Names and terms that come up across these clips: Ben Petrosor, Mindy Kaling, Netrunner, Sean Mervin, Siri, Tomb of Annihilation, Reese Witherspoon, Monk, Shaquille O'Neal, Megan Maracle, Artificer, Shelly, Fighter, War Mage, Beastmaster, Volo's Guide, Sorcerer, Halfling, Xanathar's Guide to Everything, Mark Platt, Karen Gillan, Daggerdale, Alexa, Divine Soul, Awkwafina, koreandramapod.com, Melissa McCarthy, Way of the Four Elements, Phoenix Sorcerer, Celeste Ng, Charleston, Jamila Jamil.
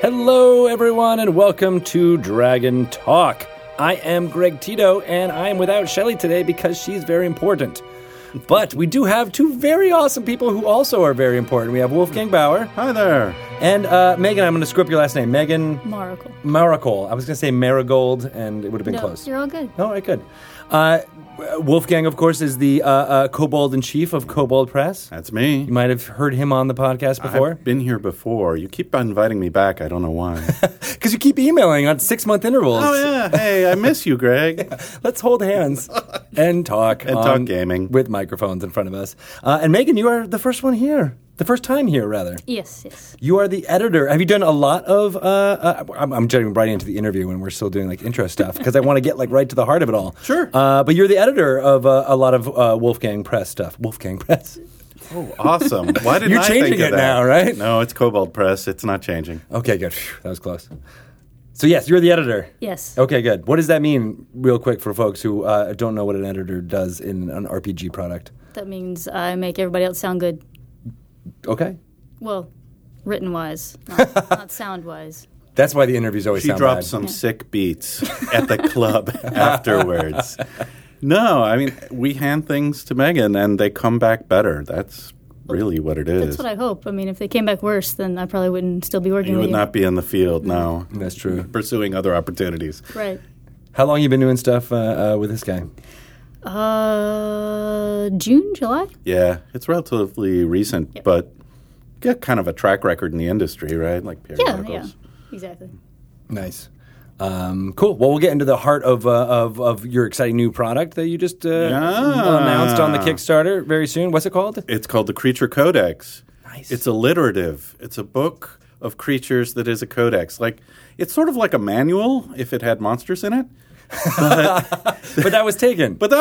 Hello, everyone, and welcome to Dragon Talk. I am Greg Tito, and I am without Shelly today because she's very important. But we do have two very awesome people who also are very important. We have Wolfgang Baur. Hi there. And Megan, I'm going to screw up your last name. Megan Maracle. Maracle. I was going to say Marigold, and it would have been close. You're all good. All right, good. Wolfgang, of course, is the Kobold in Chief of Kobold Press. That's me. You might have heard him on the podcast before. I've been here before. You keep inviting me back. I don't know why. Because you keep emailing on 6-month intervals. Oh, yeah. Hey, I miss you, Greg. Yeah. Let's hold hands and talk. And talk gaming. With microphones in front of us. And Megan, you are the first one here. The first time here, rather. Yes, yes. You are the editor. Have you done a lot of... I'm jumping right into the interview when we're still doing like intro stuff because I want to get like right to the heart of it all. Sure. But you're the editor of a lot of Wolfgang Press stuff. Wolfgang Press. Oh, awesome. Why didn't I think of that? You're changing it now, right? No, it's Kobold Press. It's not changing. Okay, good. That was close. So, yes, you're the editor. Yes. Okay, good. What does that mean, real quick, for folks who don't know what an editor does in an RPG product? That means I make everybody else sound good. Okay. Well, written-wise, not sound-wise. That's why the interviews always sound bad. She dropped some sick beats at the club afterwards. No, I mean, we hand things to Megan, and they come back better. That's really what it is. That's what I hope. I mean, if they came back worse, then I probably wouldn't still be working with you. You would not be in the field now. That's true. Pursuing other opportunities. Right. How long have you been doing stuff with this guy? June, July? Yeah, it's relatively recent, but got kind of a track record in the industry, right? Like periodicals. Yeah, exactly. Nice. Cool. Well, we'll get into the heart of your exciting new product that you just announced on the Kickstarter very soon. What's it called? It's called the Creature Codex. Nice. It's alliterative. It's a book of creatures that is a codex. Like it's sort of like a manual if it had monsters in it. But that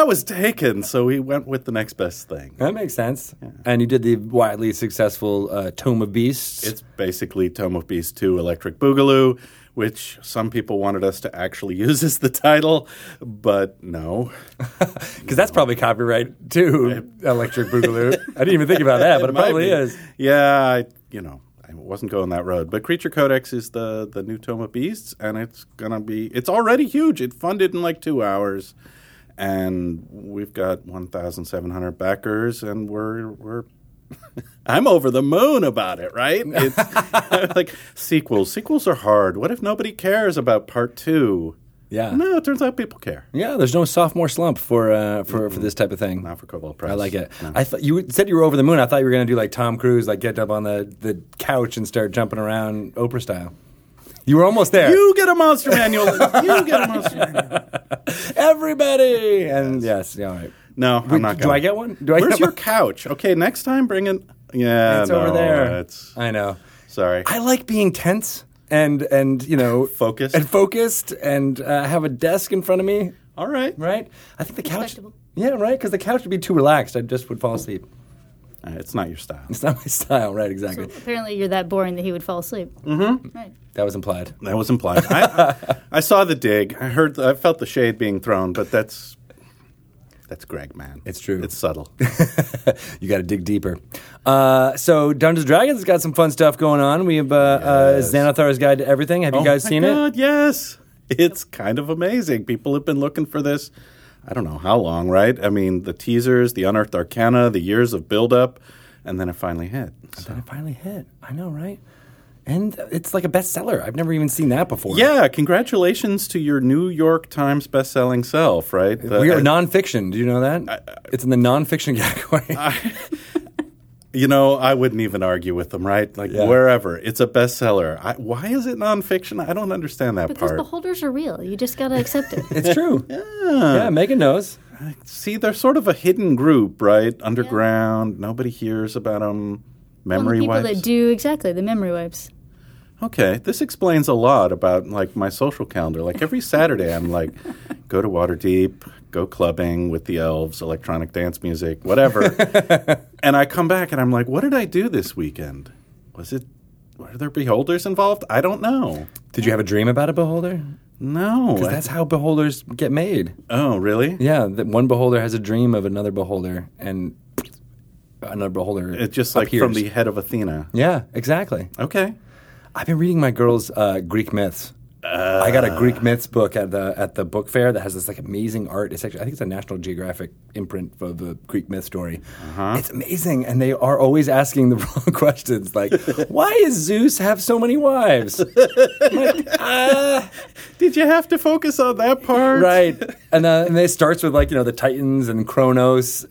was taken. So we went with the next best thing. That makes sense. Yeah. And you did the widely successful Tome of Beasts. It's basically Tome of Beasts 2 Electric Boogaloo, which some people wanted us to actually use as the title, but no. Because that's probably copyright too, Electric Boogaloo. I didn't even think about that, but it probably is. Yeah, I wasn't going that road. But Creature Codex is the new Tome of Beasts, and it's already huge. It funded in like 2 hours, and we've got 1,700 backers, and we're I'm over the moon about it, right? It's like sequels. Sequels are hard. What if nobody cares about part 2? Yeah. No, it turns out people care. Yeah, there's no sophomore slump for this type of thing. Not for Kobold Press. I like it. No. I thought you said you were over the moon. I thought you were going to do like Tom Cruise, like get up on the couch and start jumping around Oprah style. You were almost there. You get a monster manual. Everybody. And yes, all right. No, I'm not going to. Do I get one? Where's your couch? Okay, next time bring it. Yeah, it's over there. I know. Sorry. I like being tense. And focused, and have a desk in front of me. All right, right. I think the couch. Yeah, right. Because the couch would be too relaxed. I just would fall asleep. It's not your style. It's not my style. Right. Exactly. So apparently, you're that boring that he would fall asleep. Mm-hmm. Right. That was implied. I saw the dig. I felt the shade being thrown, but that's Greg, man. It's true. It's subtle. You got to dig deeper. So Dungeons & Dragons has got some fun stuff going on. We have Xanathar's Guide to Everything. Have you guys seen it? Oh, my God, yes. It's kind of amazing. People have been looking for this, I don't know how long, right? I mean, the teasers, the Unearthed Arcana, the years of build-up, and then it finally hit. I know, right? And it's like a bestseller. I've never even seen that before. Yeah, congratulations to your New York Times bestselling self, right? We are nonfiction. Do you know that? It's in the nonfiction category. I wouldn't even argue with them, right? Like wherever. It's a bestseller. Why is it nonfiction? I don't understand that part. Because the holders are real. You just got to accept it. It's true. Yeah, Megan knows. See, they're sort of a hidden group, right? Underground. Yeah. Nobody hears about them. Memory wipes? People that do, exactly, the memory wipes. Okay, this explains a lot about, like, my social calendar. Like, every Saturday I'm like, go to Waterdeep, go clubbing with the elves, electronic dance music, whatever. And I come back and I'm like, what did I do this weekend? Were there beholders involved? I don't know. Did you have a dream about a beholder? No. Because that's how beholders get made. Oh, really? Yeah, that one beholder has a dream of another beholder and... another beholder. It's just like appears. From the head of Athena. Yeah, exactly. Okay. I've been reading my girls Greek myths. I got a Greek myths book at the book fair that has this like amazing art. It's actually, I think it's a National Geographic imprint of the Greek myth story. Uh-huh. It's amazing, and they are always asking the wrong questions, like, why is Zeus have so many wives? Like, did you have to focus on that part? Right, and it starts with like, you know, the Titans and Kronos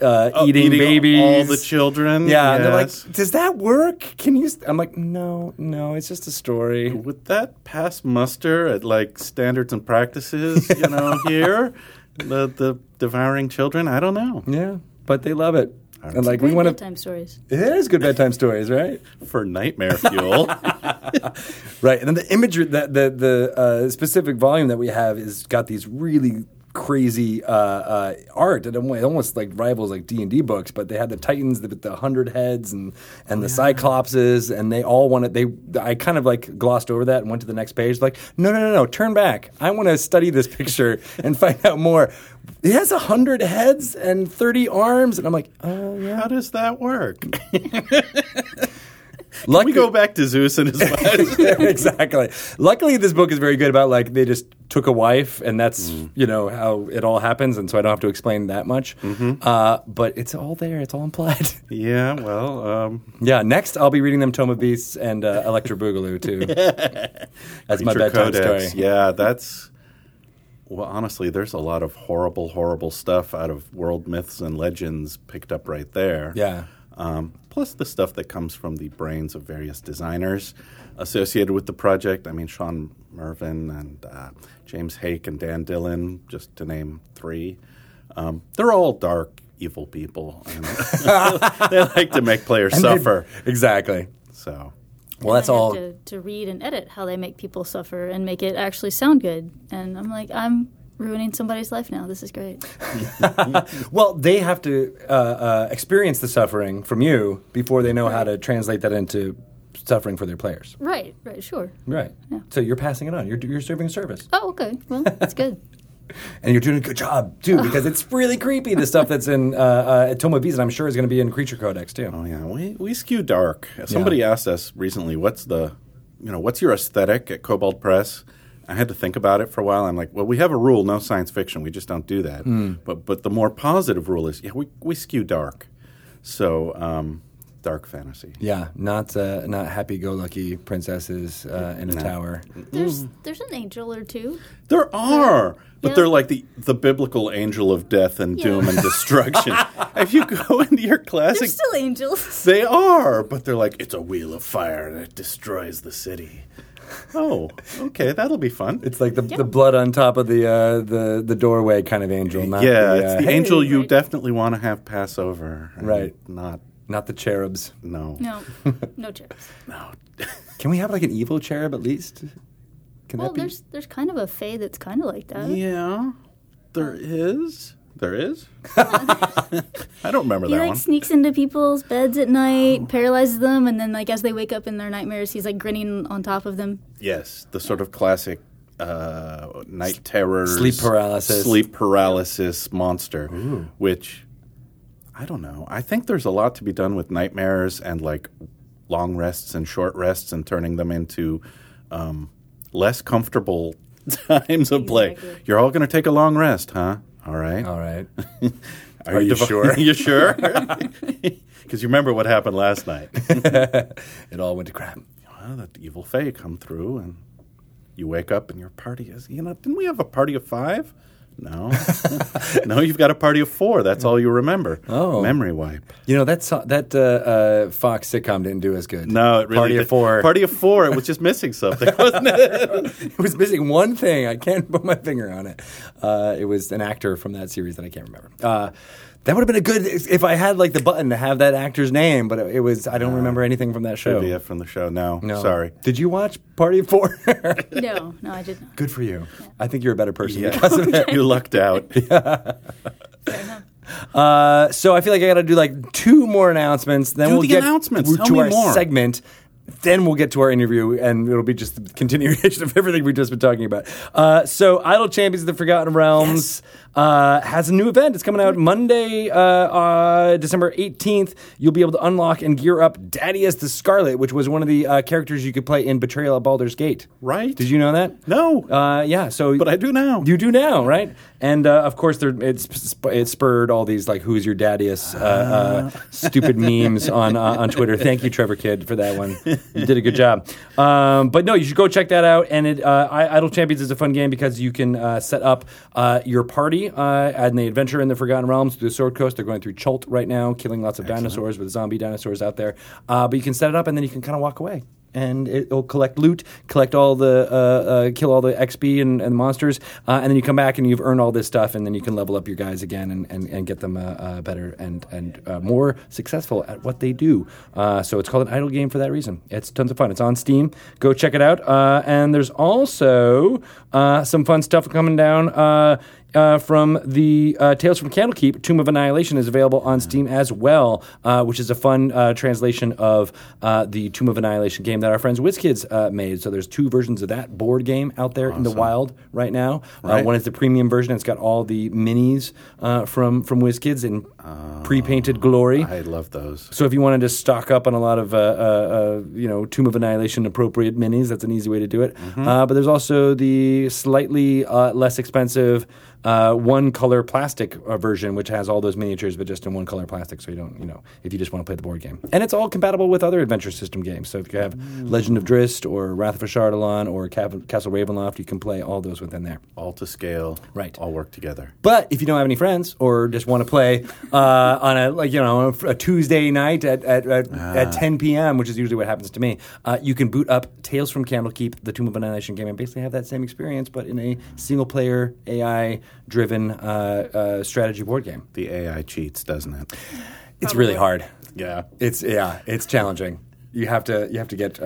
eating babies, all the children. Yeah, yes. And they're like, does that work? Can you? I'm like, no, it's just a story. Would that pass muster at like standards and practices, you know, here, the devouring children? I don't know. Yeah, but they love it. And like we want bedtime stories. It is good bedtime stories, right? For nightmare fuel, right? And then the imagery, the specific volume that we have is got these really crazy art. It almost like rivals like D&D books, but they had the Titans with the 100 heads and the Cyclopses, and they all wanted. I kind of like glossed over that and went to the next page. Like, no, turn back. I want to study this picture and find out more. It has 100 heads and 30 arms, and I'm like, oh yeah. How does that work? Can we go back to Zeus and his wives? Exactly. Luckily, this book is very good about, like, they just took a wife, and that's, you know, how it all happens, and so I don't have to explain that much. Mm-hmm. But it's all there. It's all implied. Yeah, well. Yeah, next I'll be reading them Tome of Beasts and Electra Boogaloo, too. That's my bedtime story. Yeah, that's... Well, honestly, there's a lot of horrible, horrible stuff out of world myths and legends picked up right there. Yeah. Plus the stuff that comes from the brains of various designers associated with the project. I mean, Sean Mervin and James Hake and Dan Dillon, just to name three. They're all dark, evil people. And they like to make players suffer. Exactly. So, well, that's all. To read and edit how they make people suffer and make it actually sound good. And I'm like, I'm ruining somebody's life now. This is great. Well, they have to experience the suffering from you before they know how to translate that into suffering for their players. Right, sure. Right. Yeah. So you're passing it on. You're serving service. Oh, okay. Well, that's good. And you're doing a good job, too, because it's really creepy, the stuff that's in Tome of Beasts, and I'm sure is going to be in Creature Codex, too. Oh, yeah. We skew dark. Somebody asked us recently, what's your aesthetic at Kobold Press? I had to think about it for a while. I'm like, well, we have a rule, no science fiction. We just don't do that. Mm. But the more positive rule is, we skew dark. So dark fantasy. Yeah, not happy-go-lucky princesses in a tower. There's an angel or two. There are. But they're like the biblical angel of death and doom and destruction. If you go into your classic... They're still angels. They are. But they're like, it's a wheel of fire that destroys the city. Oh, okay, that'll be fun. It's like the blood on top of the doorway kind of angel. Not it's the angel you definitely want to have pass over. Right. Not the cherubs. No. No cherubs. No. Can we have like an evil cherub at least? There's kind of a fae that's kind of like that. Yeah, there is. There is? I don't remember that one. He like sneaks into people's beds at night, paralyzes them, and then like as they wake up in their nightmares, he's like grinning on top of them. Yes, the sort of classic night terrors. Sleep paralysis monster. Ooh. Which, I don't know. I think there's a lot to be done with nightmares and like long rests and short rests and turning them into less comfortable times of play. Exactly. You're all going to take a long rest, huh? All right. Are you sure? You sure? Because you remember what happened last night. It all went to crap. Well, that evil fae come through, and you wake up, and your party is, you know, didn't we have a party of 5? No. No, you've got a party of 4. That's all you remember. Oh. Memory wipe. You know, that Fox sitcom didn't do as good. No, it really Party did. Of 4. Party of 4. It was just missing something, wasn't it? It was missing one thing. I can't put my finger on it. It was an actor from that series that I can't remember. That would have been a good, if I had like the button to have that actor's name, but it was, I don't remember anything from that show. Trivia from the show, no, sorry. Did you watch Party of 4? No, I did not. Good for you. Yeah. I think you're a better person because of it. You lucked out. Yeah. Fair enough. So I feel like I got to do like 2 more announcements, then we'll get to our segment. Then we'll get to our interview, and it'll be just the continuation of everything we've just been talking about. So Idle Champions of the Forgotten Realms has a new event. It's coming out Monday, December 18th. You'll be able to unlock and gear up Dadius the Scarlet, which was one of the characters you could play in Betrayal at Baldur's Gate. Right. Did you know that? No. Yeah. So, but I do now. You do now, right? And, of course, it spurred all these, like, who's your Dadius stupid memes on Twitter. Thank you, Trevor Kidd, for that one. You did a good job. But no, you should go check that out. And Idle Champions is a fun game because you can set up your party and the adventure in the Forgotten Realms through the Sword Coast. They're going through Chult right now, killing lots of dinosaurs with zombie dinosaurs out there. But you can set it up and then you can kind of walk away. And it'll collect loot, kill all the XP and monsters, and then you come back and you've earned all this stuff, and then you can level up your guys again and get them better and more successful at what they do. So it's called an idle game for that reason. It's tons of fun. It's on Steam. Go check it out. And there's also some fun stuff coming down. From the Tales from Candlekeep, Tomb of Annihilation is available on Steam as well, which is a fun translation of the Tomb of Annihilation game that our friends WizKids made. So there's two versions of that board game out there in the wild right now. Right. One is the premium version. It's got all the minis from WizKids in pre-painted glory. I love those. So if you wanted to stock up on a lot of Tomb of Annihilation appropriate minis, that's an easy way to do it. Mm-hmm. But there's also the slightly less expensive one color plastic version, which has all those miniatures, but just in one color plastic. So you don't, if you just want to play the board game, and it's all compatible with other adventure system games. So if you have Legend of Drizzt or Wrath of Ashar-Dalan or Castle Ravenloft, you can play all those within there. All to scale, right? All work together. But if you don't have any friends or just want to play on a Tuesday night at 10 p.m., which is usually what happens to me, you can boot up Tales from Candlekeep, the Tomb of Annihilation game, and basically have that same experience, but in a single player AI driven strategy board game. The AI cheats, doesn't it? It's really hard. Yeah. It's challenging. You have to get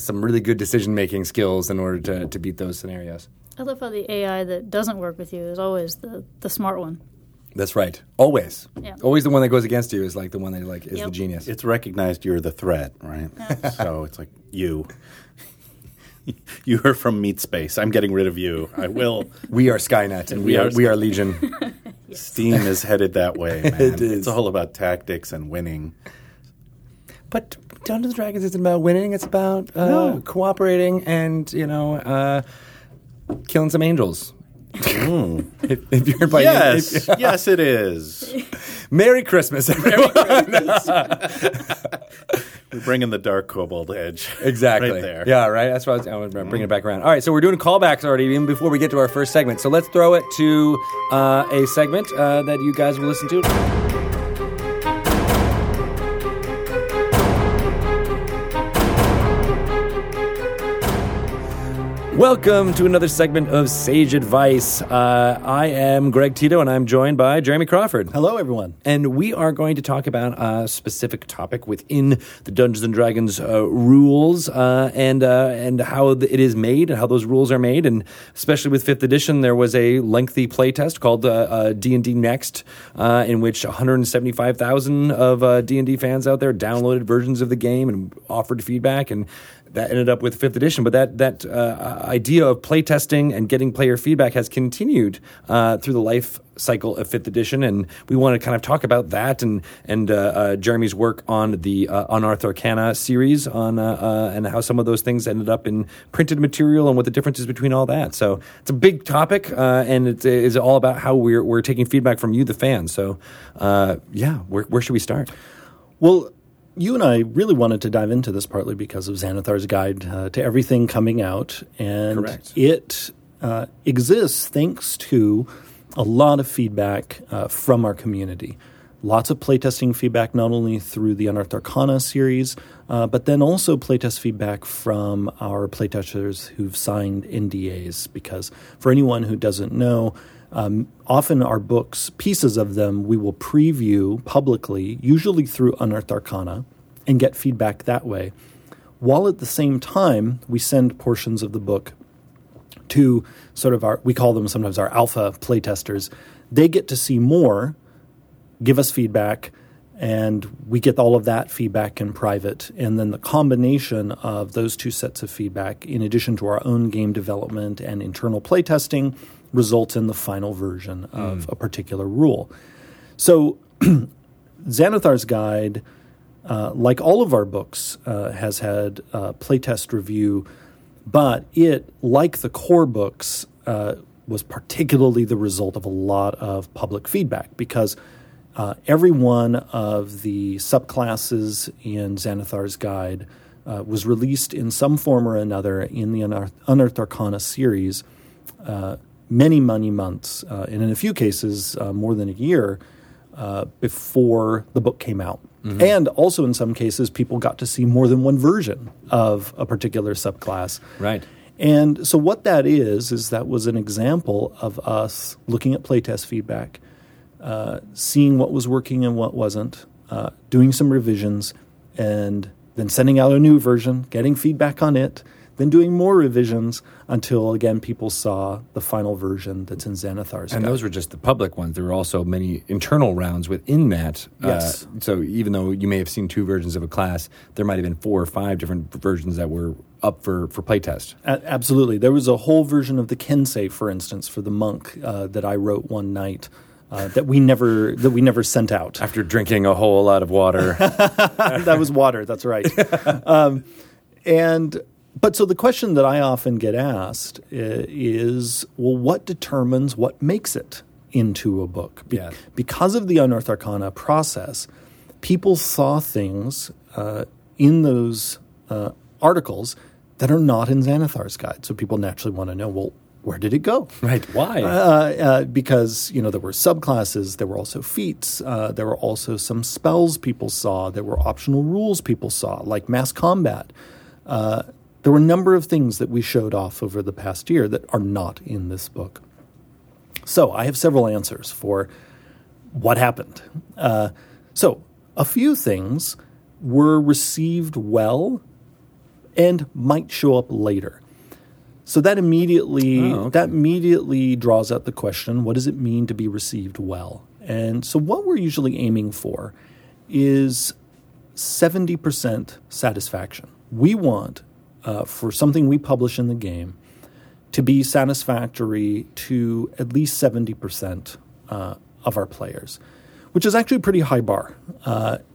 some really good decision making skills in order to beat those scenarios. I love how the AI that doesn't work with you is always the smart one. That's right. Always. Yeah. Always the one that goes against you is like the one that is the genius. It's recognized you're the threat, right? Yeah. So it's like you. You are from meat space. I'm getting rid of you. I will. We are Skynet, and we are Legion. Yes. Steam is headed that way, man. It is. It's all about tactics and winning. But Dungeons and Dragons isn't about winning. It's about cooperating and, killing some angels. If you're by yes. Yes, it is. Merry Christmas, everyone. We're bringing the dark kobold edge. Exactly. Right there. Yeah, right? That's why I was bringing it back around. All right, so we're doing callbacks already, even before we get to our first segment. So let's throw it to a segment that you guys will listen to. Welcome to another segment of Sage Advice. I am Greg Tito, and I'm joined by Jeremy Crawford. Hello, everyone. And we are going to talk about a specific topic within the Dungeons & Dragons rules and how it is made and how those rules are made. And especially with 5th edition, there was a lengthy playtest called D&D Next, in which 175,000 of D&D fans out there downloaded versions of the game and offered feedback, and that ended up with 5th edition, but that idea of playtesting and getting player feedback has continued through the life cycle of 5th edition, and we want to kind of talk about that and Jeremy's work on the Unearthed Arcana series and how some of those things ended up in printed material and what the difference is between all that. So it's a big topic, and it is all about how we're taking feedback from you, the fans. So where should we start? Well, you and I really wanted to dive into this partly because of Xanathar's Guide to Everything coming out. And correct. It exists thanks to a lot of feedback from our community. Lots of playtesting feedback, not only through the Unearthed Arcana series, but then also playtest feedback from our playtesters who've signed NDAs. Because for anyone who doesn't know, often our books, pieces of them, we will preview publicly, usually through Unearthed Arcana, and get feedback that way. While at the same time, we send portions of the book to sort of we call them sometimes our alpha playtesters. They get to see more, give us feedback, And we get all of that feedback in private. And then the combination of those two sets of feedback, in addition to our own game development and internal playtesting, results in the final version of a particular rule. So Xanathar's Guide, like all of our books, has had playtest review, but it, like the core books, was particularly the result of a lot of public feedback, because every one of the subclasses in Xanathar's Guide was released in some form or another in the Unearthed Arcana series many months, and in a few cases more than a year before the book came out. Mm-hmm. And also in some cases, people got to see more than one version of a particular subclass. Right. And so what that is that was an example of us looking at playtest feedback, seeing what was working and what wasn't, doing some revisions, and then sending out a new version, getting feedback on it, then doing more revisions until, again, people saw the final version that's in Xanathar's Guide. Those were just the public ones. There were also many internal rounds within that. Yes. So even though you may have seen two versions of a class, there might have been four or five different versions that were up for playtest. Absolutely. There was a whole version of the Kensei, for instance, for the monk that I wrote one night. That we never sent out after drinking a whole lot of water. That was water. That's right. But so the question that I often get asked is, well, what determines what makes it into a book? Because of the Unearthed Arcana process, people saw things in those articles that are not in Xanathar's Guide. So people naturally want to know, well, where did it go? Right. Why? Because, there were subclasses, there were also feats, there were also some spells people saw, there were optional rules people saw, like mass combat. There were a number of things that we showed off over the past year that are not in this book. So I have several answers for what happened. So a few things were received well and might show up later. So that immediately draws out the question, what does it mean to be received well? And so what we're usually aiming for is 70% satisfaction. We want, for something we publish in the game, to be satisfactory to at least 70% of our players, which is actually a pretty high bar.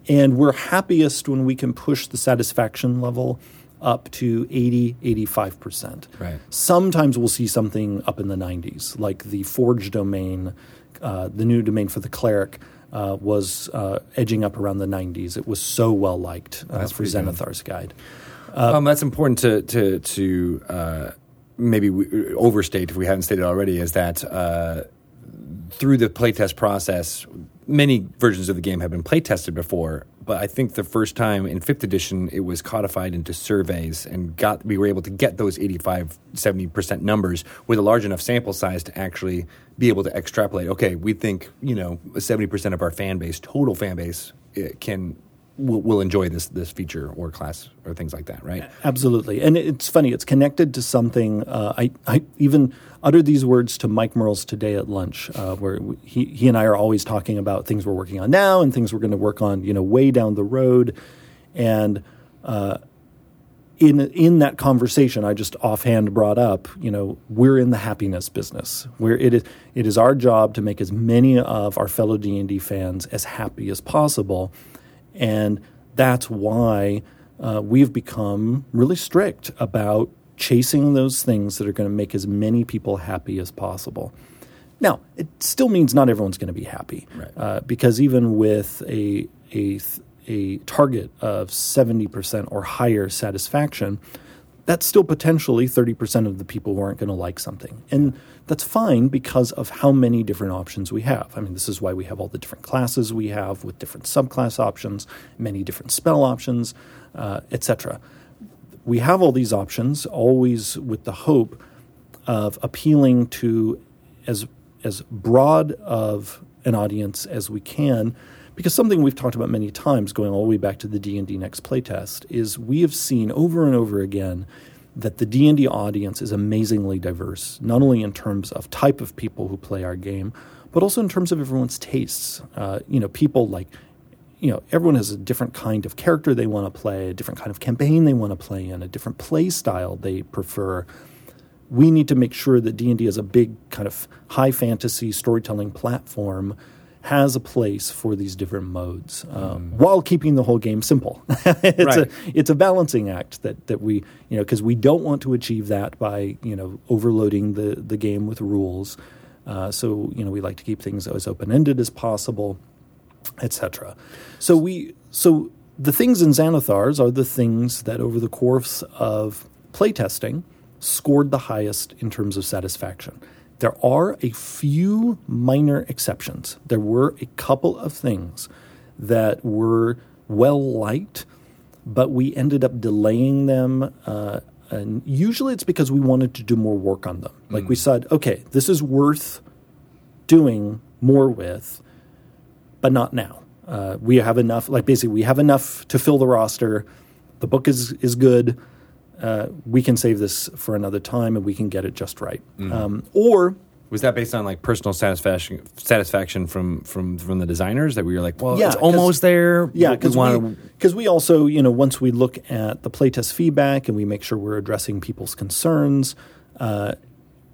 And we're happiest when we can push the satisfaction level up to 80, 85%. Right. Sometimes we'll see something up in the 90s, like the Forge domain, the new domain for the Cleric, was edging up around the 90s. It was so well-liked for Xanathar's Guide. That's important to maybe overstate, if we haven't stated already, is that through the playtest process, many versions of the game have been playtested before, but I think the first time in 5th edition it was codified into surveys, and we were able to get those 85, 70% numbers with a large enough sample size to actually be able to extrapolate, okay, we think 70% of our fan base, total fan base, will enjoy this feature or class or things like that, right? Absolutely. And it's funny, it's connected to something. I even uttered these words to Mike Merles today at lunch, where he and I are always talking about things we're working on now and things we're going to work on, way down the road. And in that conversation, I just offhand brought up, we're in the happiness business, where it is our job to make as many of our fellow D&D fans as happy as possible. And that's why we've become really strict about chasing those things that are going to make as many people happy as possible. Now, it still means not everyone's going to be happy, right? Because even with a target of 70% or higher satisfaction, that's still potentially 30% of the people who aren't going to like something. And that's fine because of how many different options we have. I mean, this is why we have all the different classes we have with different subclass options, many different spell options, etc. We have all these options, always with the hope of appealing to as broad of an audience as we can, because something we've talked about many times, going all the way back to the D&D Next playtest, is we have seen over and over again that the D&D audience is amazingly diverse, not only in terms of type of people who play our game, but also in terms of everyone's tastes. People like you know, everyone has a different kind of character they want to play, a different kind of campaign they want to play in, a different play style they prefer. We need to make sure that D&D as a big kind of high fantasy storytelling platform has a place for these different modes, while keeping the whole game simple. It's a balancing act that we, you know, because we don't want to achieve that by, you know, overloading the game with rules. So, you know, we like to keep things as open-ended as possible, etc. So the things in Xanathar's are the things that over the course of playtesting scored the highest in terms of satisfaction. There are a few minor exceptions. There were a couple of things that were well-liked, but we ended up delaying them. And usually it's because we wanted to do more work on them. Like we said, okay, this is worth doing more with, but not now. We have enough, like basically we have enough to fill the roster. The book is good. We can save this for another time, and we can get it just right. Or was that based on like personal satisfaction from the designers that we were like, well, it's almost there. Yeah, because we also, you know, once we look at the playtest feedback and we make sure we're addressing people's concerns,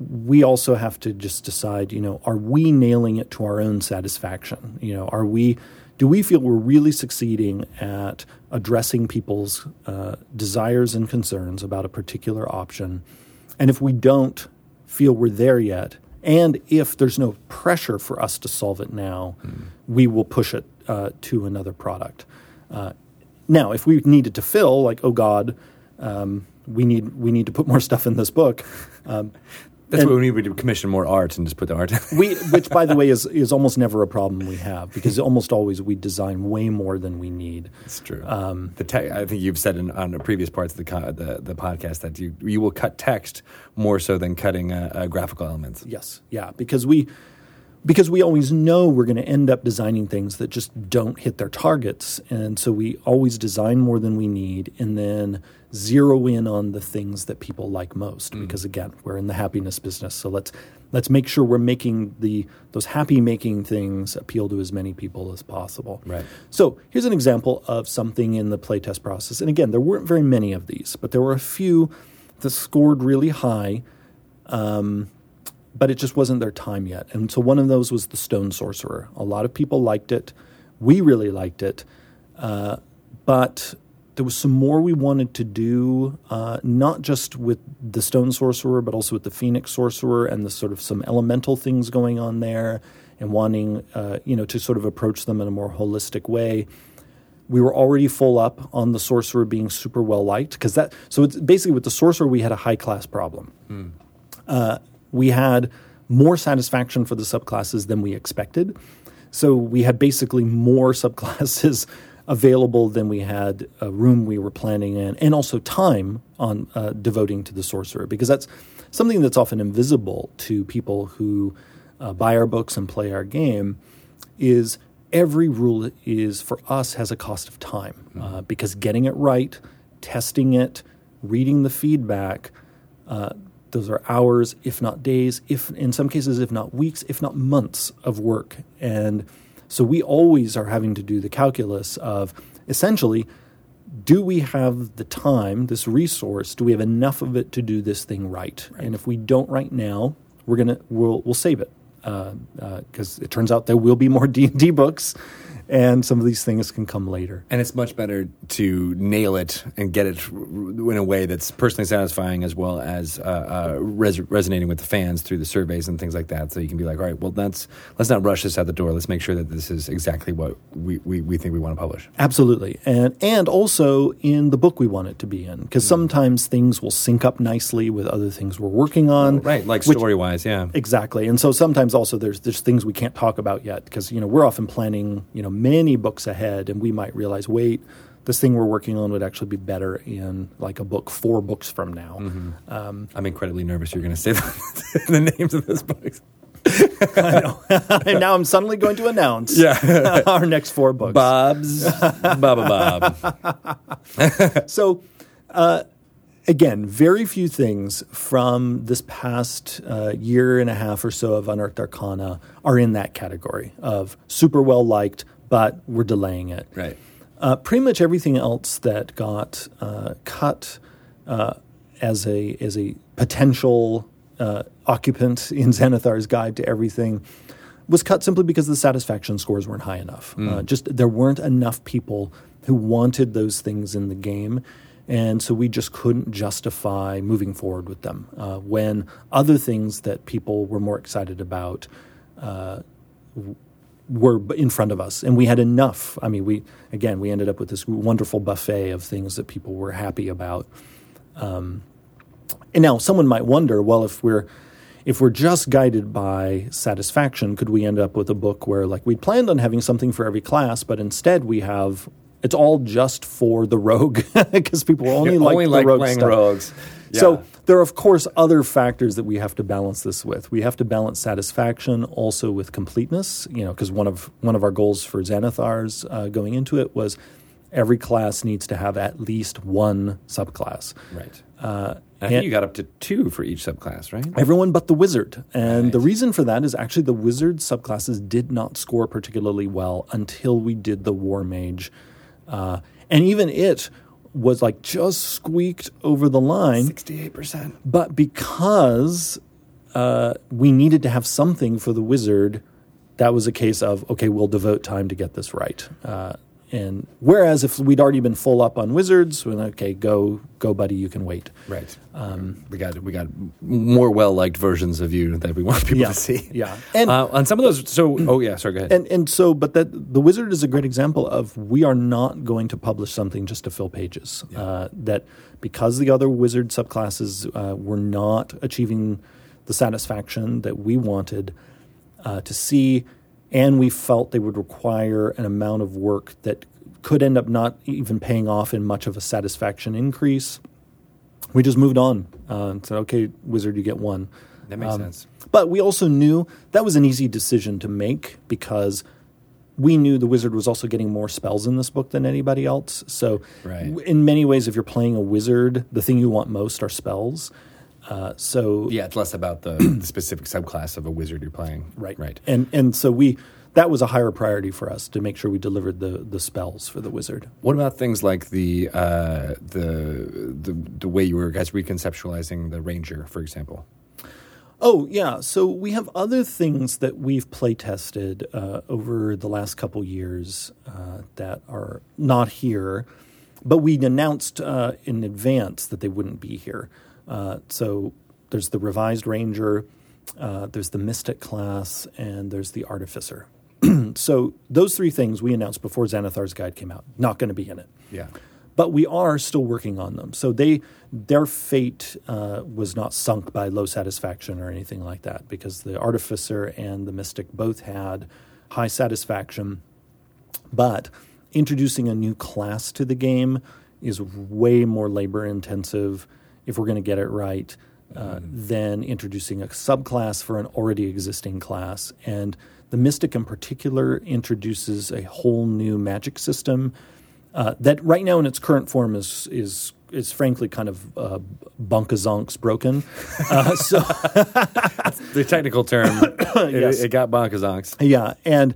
we also have to just decide, you know, are we nailing it to our own satisfaction? You know, do we feel we're really succeeding at addressing people's desires and concerns about a particular option? And if we don't feel we're there yet, and if there's no pressure for us to solve it now, we will push it to another product. Now, if we needed to fill, like, oh God, we need to put more stuff in this book. That's what we need to commission more art and just put the art. Which, by the way, is almost never a problem we have, because almost always we design way more than we need. It's true. I think you've said on the previous parts of the podcast that you will cut text more so than cutting graphical elements. Yes, yeah, because we always know we're going to end up designing things that just don't hit their targets, and so we always design more than we need, and then zero in on the things that people like most, because again, we're in the happiness business, so let's make sure we're making those happy making things appeal to as many people as possible. Right. So here's an example of something in the playtest process, and again, there weren't very many of these, but there were a few that scored really high, but it just wasn't their time yet. And so one of those was the Stone Sorcerer. A lot of people liked it. We really liked it, but there was some more we wanted to do, not just with the Stone Sorcerer, but also with the Phoenix Sorcerer and the sort of some elemental things going on there, and wanting, you know, to sort of approach them in a more holistic way. We were already full up on the Sorcerer being super well liked, because that. So it's basically with the Sorcerer, we had a high class problem. We had more satisfaction for the subclasses than we expected, so we had basically more subclasses available than we had a room we were planning in, and also time on devoting to the Sorcerer, because that's something that's often invisible to people who buy our books and play our game, is every rule is for us has a cost of time, because getting it right, testing it, reading the feedback, those are hours, if not days, if in some cases, if not weeks, if not months of work. And so we always are having to do the calculus of, essentially, do we have the time, this resource, do we have enough of it to do this thing right? And if we don't right now, we'll save it, because it turns out there will be more D&D books, and some of these things can come later. And it's much better to nail it and get it in a way that's personally satisfying, as well as resonating with the fans through the surveys and things like that. So you can be like, all right, well, let's not rush this out the door. Let's make sure that this is exactly what we think we want to publish. Absolutely. And also in the book we want it to be in, because sometimes things will sync up nicely with other things we're working on. Right, like story-wise, yeah. Exactly. And so sometimes also there's things we can't talk about yet, because, you know, we're often planning, you know, many books ahead, and we might realize, wait, this thing we're working on would actually be better in like a book 4 books from now. I'm incredibly nervous you're going to say the names of those books. I know. And now I'm suddenly going to announce our next 4 books. Bob. So, again, very few things from this past year and a half or so of Unearthed Arcana are in that category of super well-liked, but we're delaying it. Right. Pretty much everything else that got cut as a potential occupant in Xanathar's Guide to Everything was cut simply because the satisfaction scores weren't high enough. Just there weren't enough people who wanted those things in the game, and so we just couldn't justify moving forward with them. When other things that people were more excited about were in front of us, and we had enough. I mean, we ended up with this wonderful buffet of things that people were happy about. And now someone might wonder, well, if we're just guided by satisfaction, could we end up with a book where, like, we planned on having something for every class, but instead we have it's all just for the rogue because people only like playing rogues. Yeah. So there are, of course, other factors that we have to balance this with. We have to balance satisfaction also with completeness, because one of our goals for Xanathar's going into it was every class needs to have at least one subclass. Right. I think you got up to two for each subclass, right? Everyone but the wizard. And the reason for that is actually the wizard subclasses did not score particularly well until we did the war mage. And even it was like just squeaked over the line. 68%. But because we needed to have something for the wizard, that was a case of, okay, we'll devote time to get this right. And whereas if we'd already been full up on wizards, well, okay, go, buddy, you can wait. Right. We got more well-liked versions of you that we want people to see. Yeah. And on some of those, sorry, go ahead. But the wizard is a great example of we are not going to publish something just to fill pages. Yeah. That because the other wizard subclasses were not achieving the satisfaction that we wanted to see. And we felt they would require an amount of work that could end up not even paying off in much of a satisfaction increase. We just moved on and said, okay, wizard, you get one. That makes sense. But we also knew that was an easy decision to make because we knew the wizard was also getting more spells in this book than anybody else. So in many ways, if you're playing a wizard, the thing you want most are spells. It's less about the specific subclass of a wizard you're playing. Right. Right. And so that was a higher priority for us to make sure we delivered the spells for the wizard. What about things like the way you were guys reconceptualizing the ranger, for example? Oh, yeah. So we have other things that we've play tested over the last couple years that are not here, but we announced in advance that they wouldn't be here. So there's the revised ranger, there's the mystic class, and there's the artificer. So those three things we announced before Xanathar's Guide came out. Not going to be in it. Yeah. But we are still working on them. So their fate was not sunk by low satisfaction or anything like that because the artificer and the mystic both had high satisfaction. But introducing a new class to the game is way more labor-intensive if we're going to get it right, then introducing a subclass for an already existing class. And the Mystic in particular introduces a whole new magic system that right now in its current form is frankly kind of bonkazonks broken. So that's the technical term. It got bonkazonks. Yeah, and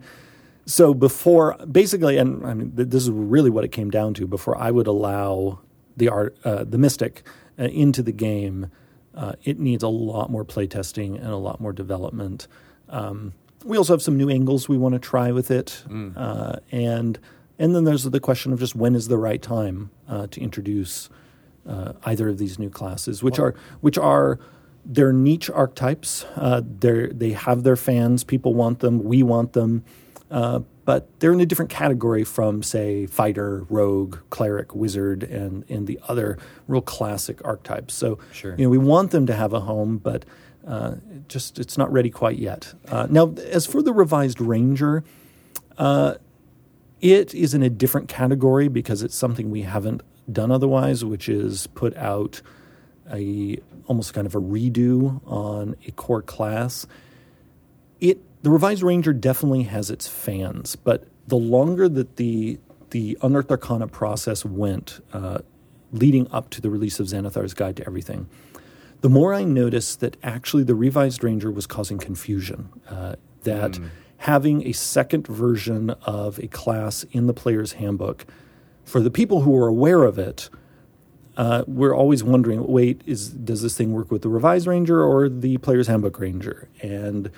so before basically, and I mean, this is really what it came down to, before I would allow the Mystic into the game, it needs a lot more playtesting and a lot more development. We also have some new angles we want to try with it. And then there's the question of just when is the right time to introduce either of these new classes, which are their niche archetypes. They have their fans. People want them. We want them. But they're in a different category from, say, fighter, rogue, cleric, wizard, and the other real classic archetypes. So, we want them to have a home, but just it's not ready quite yet. Now, as for the revised ranger, it is in a different category because it's something we haven't done otherwise, which is put out almost kind of a redo on a core class. The Revised Ranger definitely has its fans, but the longer that the Unearthed Arcana process went leading up to the release of Xanathar's Guide to Everything, the more I noticed that actually the Revised Ranger was causing confusion. That having a second version of a class in the player's handbook, for the people who are aware of it, we're always wondering, wait, does this thing work with the Revised Ranger or the Player's Handbook Ranger? And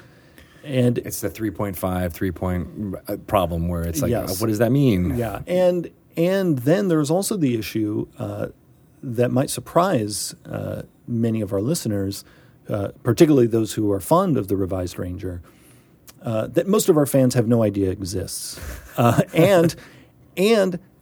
it's the 3.5, 3. Problem where it's like, yes. What does that mean? Yeah, and then there's also the issue that might surprise many of our listeners, particularly those who are fond of the Revised Ranger, that most of our fans have no idea exists. And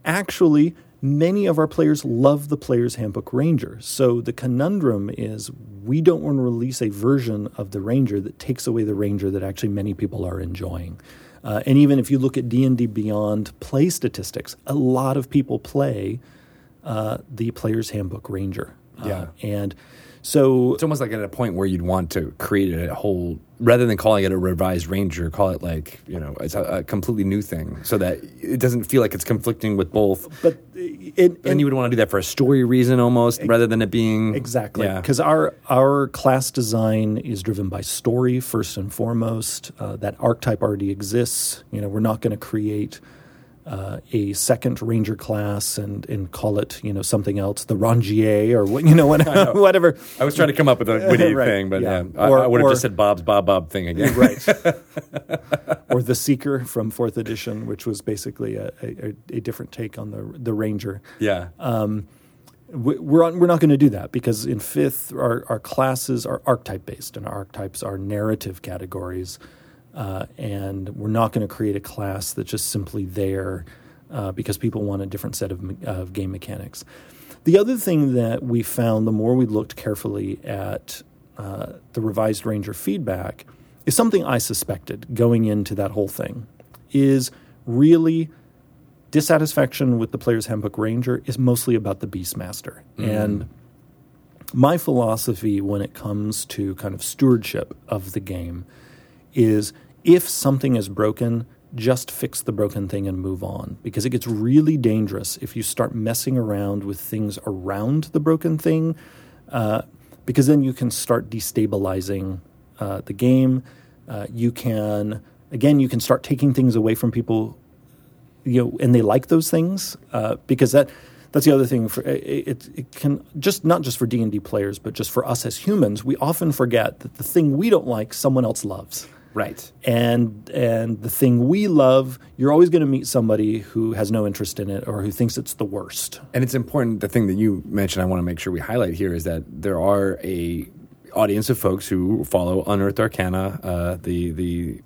actually, many of our players love the Player's Handbook Ranger. So the conundrum is we don't want to release a version of the Ranger that takes away the Ranger that actually many people are enjoying. And even if you look at D&D Beyond play statistics, a lot of people play the Player's Handbook Ranger. And so it's almost like at a point where you'd want to create a whole, rather than calling it a Revised Ranger, call it like, it's a completely new thing so that it doesn't feel like it's conflicting with both. But then you would want to do that for a story reason almost, rather than it being... Exactly, because our class design is driven by story first and foremost. That archetype already exists. We're not going to create... a second ranger class and call it, something else, the Rangier or whatever. I was trying to come up with a witty thing, but I would have just said Bob's Bob thing again. Right. Or the Seeker from 4th edition, which was basically a different take on the Ranger. Yeah. We're not going to do that because in 5th, our classes are archetype-based, and our archetypes are narrative categories. And we're not going to create a class that's just simply there because people want a different set of game mechanics. The other thing that we found the more we looked carefully at the Revised Ranger feedback is something I suspected going into that whole thing is really dissatisfaction with the Player's Handbook Ranger is mostly about the Beastmaster. Mm. And my philosophy when it comes to kind of stewardship of the game is if something is broken, just fix the broken thing and move on, because it gets really dangerous if you start messing around with things around the broken thing, because then you can start destabilizing the game. You can start taking things away from people, and they like those things, because that's the other thing. It can not just for D&D players, but just for us as humans, we often forget that the thing we don't like, someone else loves. Right. And the thing we love, you're always going to meet somebody who has no interest in it or who thinks it's the worst. And it's important, the thing that you mentioned I want to make sure we highlight here is that there are a audience of folks who follow Unearthed Arcana, the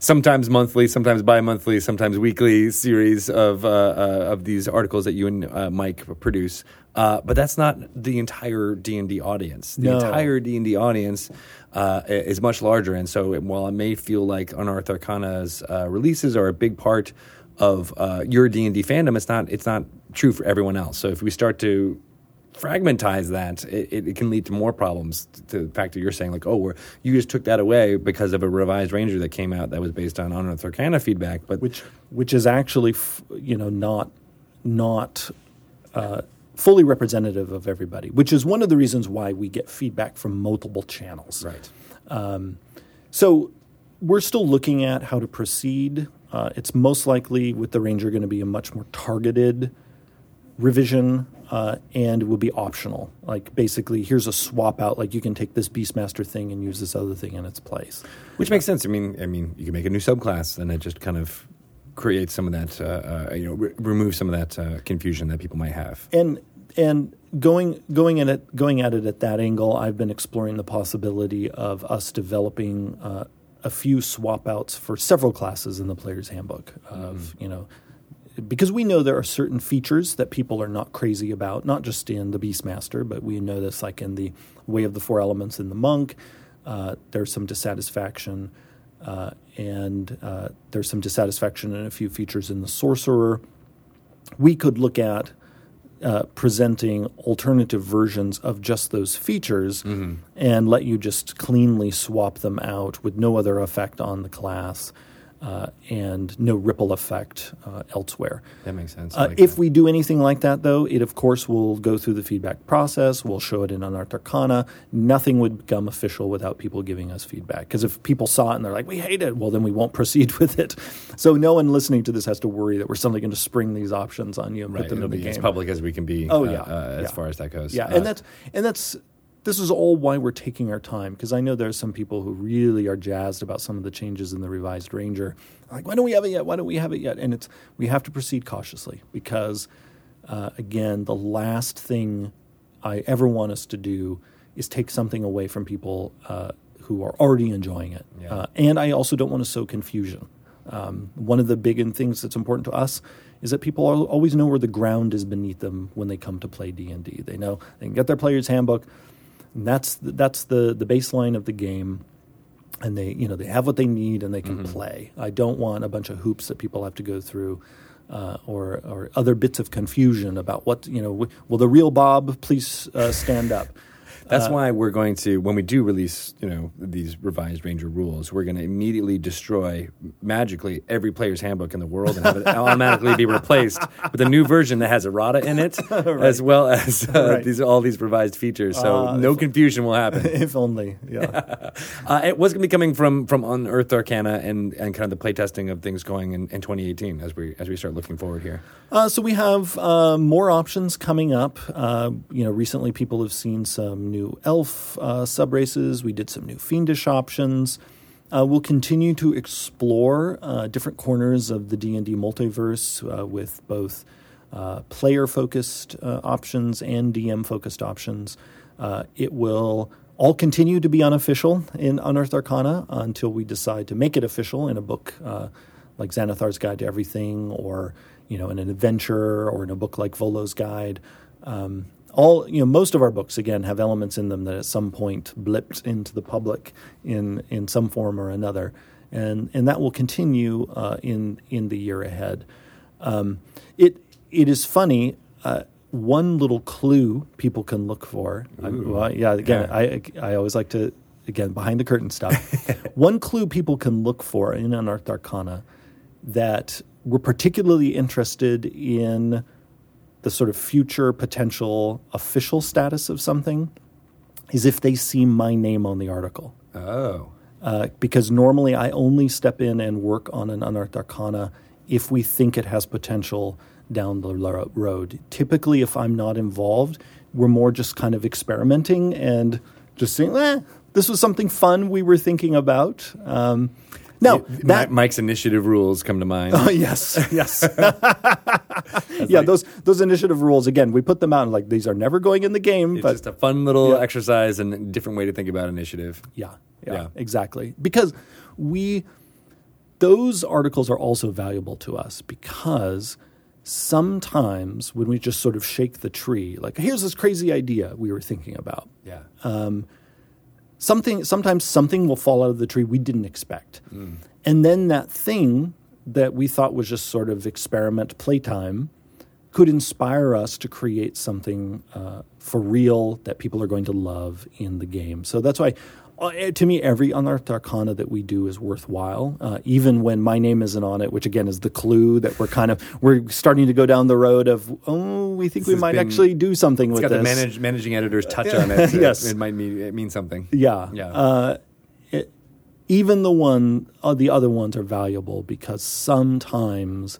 sometimes monthly, sometimes bi-monthly, sometimes weekly series of these articles that you and Mike produce. But that's not the entire D&D audience. The entire D&D audience is much larger. And so while it may feel like Unearthed Arcana's releases are a big part of your D&D fandom, it's not true for everyone else. So if we start to fragmentize that, it can lead to more problems, to the fact that you're saying like, you just took that away because of a Revised Ranger that came out that was based on Unearthed Arcana feedback, but which is actually not fully representative of everybody, which is one of the reasons why we get feedback from multiple channels. Right. So we're still looking at how to proceed. It's most likely with the Ranger going to be a much more targeted revision, and it will be optional. Like, basically, here's a swap out. Like, you can take this Beastmaster thing and use this other thing in its place. Which makes sense. I mean, you can make a new subclass, and it just kind of creates some of that, remove some of that confusion that people might have. And going at it at that angle, I've been exploring the possibility of us developing a few swap outs for several classes in the Player's Handbook of, because we know there are certain features that people are not crazy about, not just in the Beastmaster, but we know this like in the Way of the Four Elements in the Monk. There's some dissatisfaction, and there's some dissatisfaction in a few features in the Sorcerer. We could look at presenting alternative versions of just those features and let you just cleanly swap them out with no other effect on the class. and no ripple effect elsewhere. That makes sense. If we do anything like that, though, it, of course, will go through the feedback process. We'll show it in Unearthed Arcana. Nothing would become official without people giving us feedback. Because if people saw it and they're like, we hate it, well, then we won't proceed with it. So no one listening to this has to worry that we're suddenly going to spring these options on you and put them in the game. As public as we can be as far as that goes. Yeah, and that's... This is all why we're taking our time, because I know there are some people who really are jazzed about some of the changes in the revised Ranger. Like, why don't we have it yet? Why don't we have it yet? And we have to proceed cautiously because, again, the last thing I ever want us to do is take something away from people who are already enjoying it. Yeah. And I also don't want to sow confusion. One of the big things that's important to us is that people always know where the ground is beneath them when they come to play D&D. They know they can get their player's handbook. And that's the baseline of the game, and they have what they need and they can play. I don't want a bunch of hoops that people have to go through, or other bits of confusion about what will the real Bob please stand up. That's why we're going to, when we do release, these revised Ranger rules, we're going to immediately destroy, magically, every player's handbook in the world and have it automatically be replaced with a new version that has errata in it, as well as all these revised features. So no confusion will happen. If only, yeah. It was going to be coming from Unearthed Arcana and kind of the playtesting of things going in 2018 as we start looking forward here. So we have more options coming up. Recently people have seen some new elf sub-races. We did some new fiendish options. We'll continue to explore different corners of the D&D multiverse with both player-focused options and DM-focused options. It will all continue to be unofficial in Unearthed Arcana until we decide to make it official in a book like Xanathar's Guide to Everything, or in an adventure, or in a book like Volo's Guide. Most of our books, again, have elements in them that at some point blipped into the public in some form or another, and that will continue in the year ahead. It is funny. One little clue people can look for. I always like to, again, behind the curtain stuff. One clue people can look for in Unearthed Arcana that we're particularly interested in. The sort of future potential official status of something is if they see my name on the article. Oh. Because normally I only step in and work on an Unearthed Arcana if we think it has potential down the road. Typically, if I'm not involved, we're more just kind of experimenting and just saying, this was something fun we were thinking about. Mike's initiative rules come to mind. Oh, yes. Those initiative rules, again, we put them out and these are never going in the game. It's just a fun little exercise and a different way to think about initiative. Yeah, exactly. Because those articles are also valuable to us because sometimes when we just sort of shake the tree, here's this crazy idea we were thinking about. Yeah. Sometimes something will fall out of the tree we didn't expect. Mm. And then that thing that we thought was just sort of experiment playtime could inspire us to create something for real that people are going to love in the game. So that's why, to me, every Unearthed Arcana that we do is worthwhile, even when my name isn't on it, which, again, is the clue that we're starting to go down the road of, we think we might actually do something with this. It's got the managing editor's touch on it. So yes. It might mean something. Yeah. The other ones are valuable because sometimes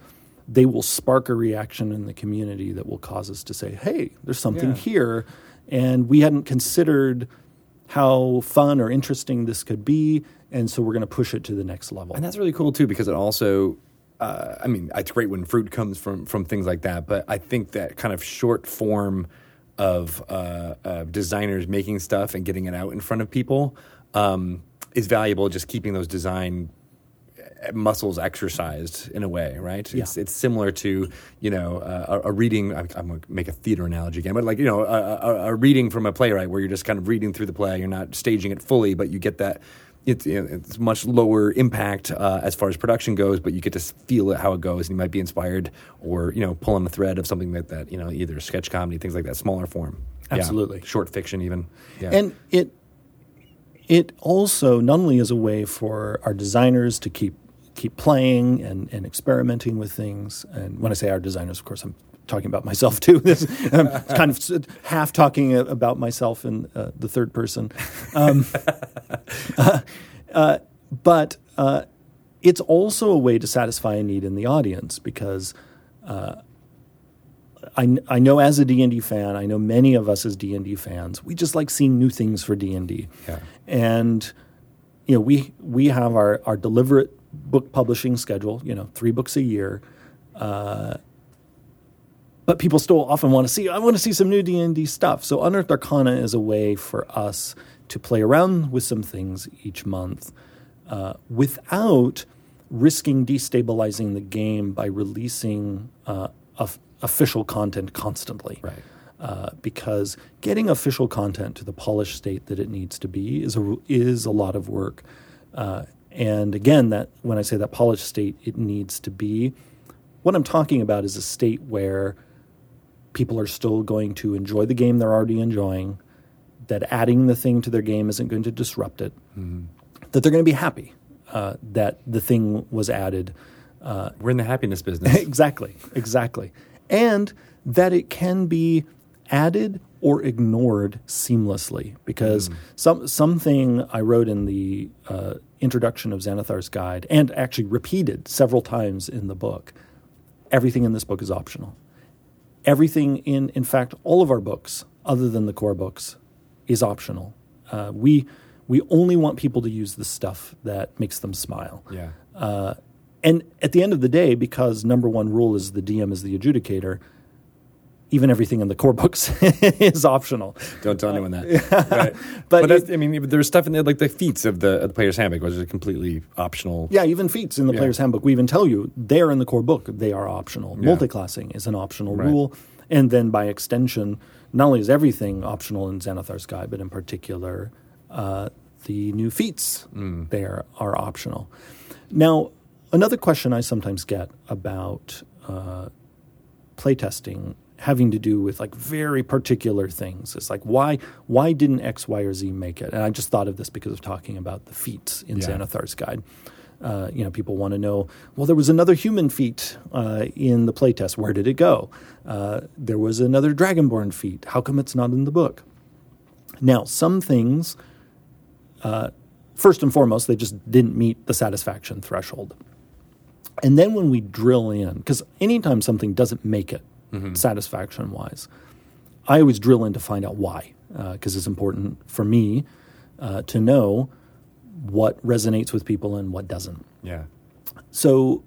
they will spark a reaction in the community that will cause us to say, hey, there's something here, and we hadn't considered how fun or interesting this could be, and so we're going to push it to the next level. And that's really cool, too, because it also... it's great when fruit comes from things like that, but I think that kind of short form of designers making stuff and getting it out in front of people is valuable, just keeping those design muscles exercised in a way, right? Yeah. It's similar to, a reading, I'm going to make a theater analogy again, but a reading from a playwright where you're just kind of reading through the play, you're not staging it fully, but you get that. It's much lower impact as far as production goes, but you get to feel it how it goes, and you might be inspired or pull on the thread of something that either sketch comedy, things like that, smaller form, absolutely, short fiction even. Yeah. And it also not only is a way for our designers to keep keep playing and experimenting with things. And when I say our designers, of course, I'm talking about myself too. I'm kind of half talking about myself in the third person. But it's also a way to satisfy a need in the audience, because I know as a D&D fan, I know many of us as D&D fans, we just like seeing new things for D&D. Yeah. And you know, we have our deliberate book publishing schedule, you know, 3 books a year. But people still often want to see, I want to see some new D&D stuff. So Unearthed Arcana is a way for us to play around with some things each month without risking destabilizing the game by releasing official content constantly. Right. Because getting official content to the polished state that it needs to be is a lot of work. And again, that when I say that polished state it needs to be, what I'm talking about is a state where people are still going to enjoy the game they're already enjoying, that adding the thing to their game isn't going to disrupt it, that they're going to be happy that the thing was added. We're in the happiness business. Exactly. And that it can be added or ignored seamlessly, because something I wrote in the introduction of Xanathar's Guide, and actually repeated several times in the book, everything in this book is optional. Everything in fact, all of our books, other than the core books, is optional. We only want people to use the stuff that makes them smile. Yeah. And at the end of the day, because number one rule is the DM is the adjudicator, even everything in the core books is optional. Don't tell anyone that. Yeah. Right. But I mean, there's stuff in there, like the feats of the Player's Handbook, which is completely optional. Yeah, even feats in the Player's Handbook, we even tell you, they're in the core book. They are optional. Yeah. Multiclassing is an optional rule. And then by extension, not only is everything optional in Xanathar's Guide, but in particular, the new feats there are optional. Now, another question I sometimes get about playtesting having to do with like very particular things. It's like, why didn't X, Y, or Z make it? And I just thought of this because of talking about the feats in Xanathar's Guide. You know, people want to know, well, there was another human feat in the playtest. Where did it go? There was another dragonborn feat. How come it's not in the book? Now, some things, first and foremost, they just didn't meet the satisfaction threshold. And then when we drill in, because anytime something doesn't make it, satisfaction-wise, I always drill in to find out why, because it's important for me to know what resonates with people and what doesn't. Yeah. So,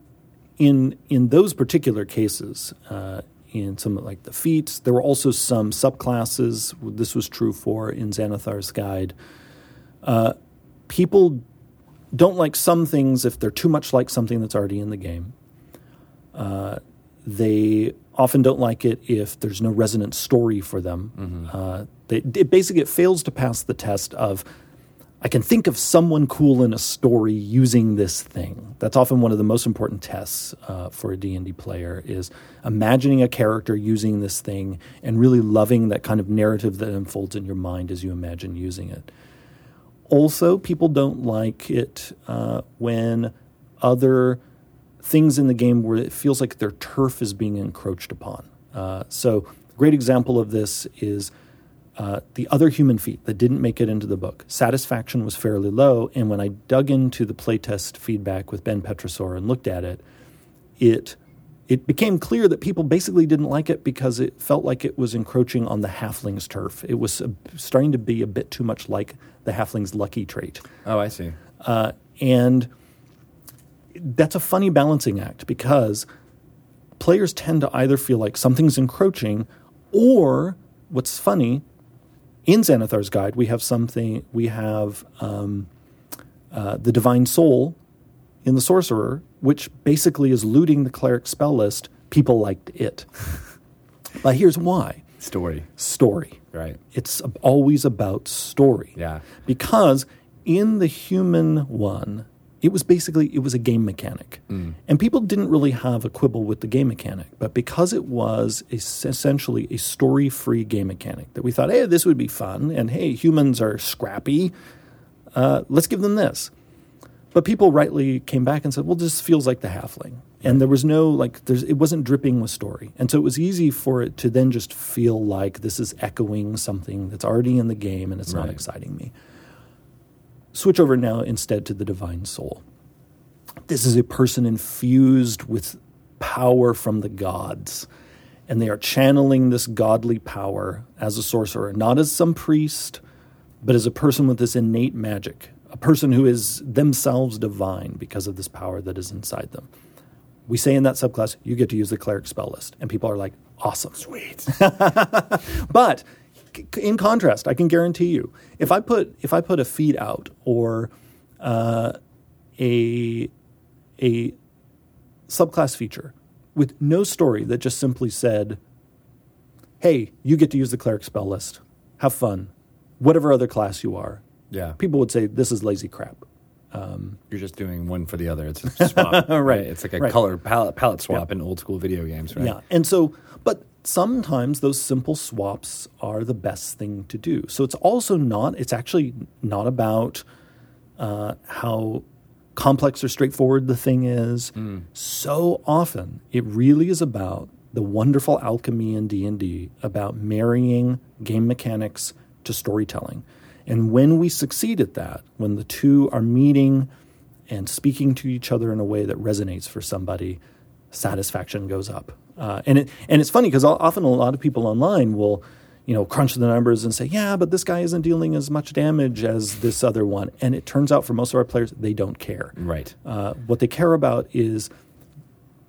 in those particular cases, in some like the feats, there were also some subclasses. This was true for in Xanathar's Guide. People don't like some things if they're too much like something that's already in the game. They often don't like it if there's no resonant story for them. It fails to pass the test of, I can think of someone cool in a story using this thing. That's often one of the most important tests for a D&D player, is imagining a character using this thing and really loving that kind of narrative that unfolds in your mind as you imagine using it. Also, people don't like it when other things in the game where it feels like their turf is being encroached upon. So a great example of this is the other human feat that didn't make it into the book. Satisfaction was fairly low, and when I dug into the playtest feedback with Ben Petrosor and looked at it, it became clear that people basically didn't like it because it felt like it was encroaching on the halfling's turf. It was starting to be a bit too much like the halfling's lucky trait. Oh, I see. And that's a funny balancing act, because players tend to either feel like something's encroaching, or what's funny, in Xanathar's Guide, we have something, the Divine Soul in the Sorcerer, which basically is looting the Cleric spell list. People liked it. But here's why. Story. Right. It's always about story. Yeah. Because in the human one, it was a game mechanic. And people didn't really have a quibble with the game mechanic. But because it was essentially a story-free game mechanic that we thought, hey, this would be fun, and hey, humans are scrappy, let's give them this. But people rightly came back and said, well, this feels like the Halfling. And there was no, like, it wasn't dripping with story. And so it was easy for it to then just feel like this is echoing something that's already in the game and it's not exciting me. Switch over now instead to the Divine Soul. This is a person infused with power from the gods. And they are channeling this godly power as a sorcerer, not as some priest, but as a person with this innate magic, a person who is themselves divine because of this power that is inside them. We say in that subclass, you get to use the cleric spell list. And people are like, awesome. Sweet. But in contrast, I can guarantee you, if I put a feed out or a subclass feature with no story that just simply said, hey, you get to use the cleric spell list. Have fun. Whatever other class you are. Yeah, people would say this is lazy crap. You're just doing one for the other. It's a swap, right? It's like a color palette swap in old school video games, right? Yeah, and so, but sometimes those simple swaps are the best thing to do. So it's also not. It's actually not about how complex or straightforward the thing is. Mm. So often, it really is about the wonderful alchemy in D&D about marrying game mechanics to storytelling. And when we succeed at that, when the two are meeting and speaking to each other in a way that resonates for somebody, satisfaction goes up. And it's funny because often a lot of people online will, you know, crunch the numbers and say, yeah, but this guy isn't dealing as much damage as this other one. And it turns out for most of our players, they don't care. Right. What they care about is,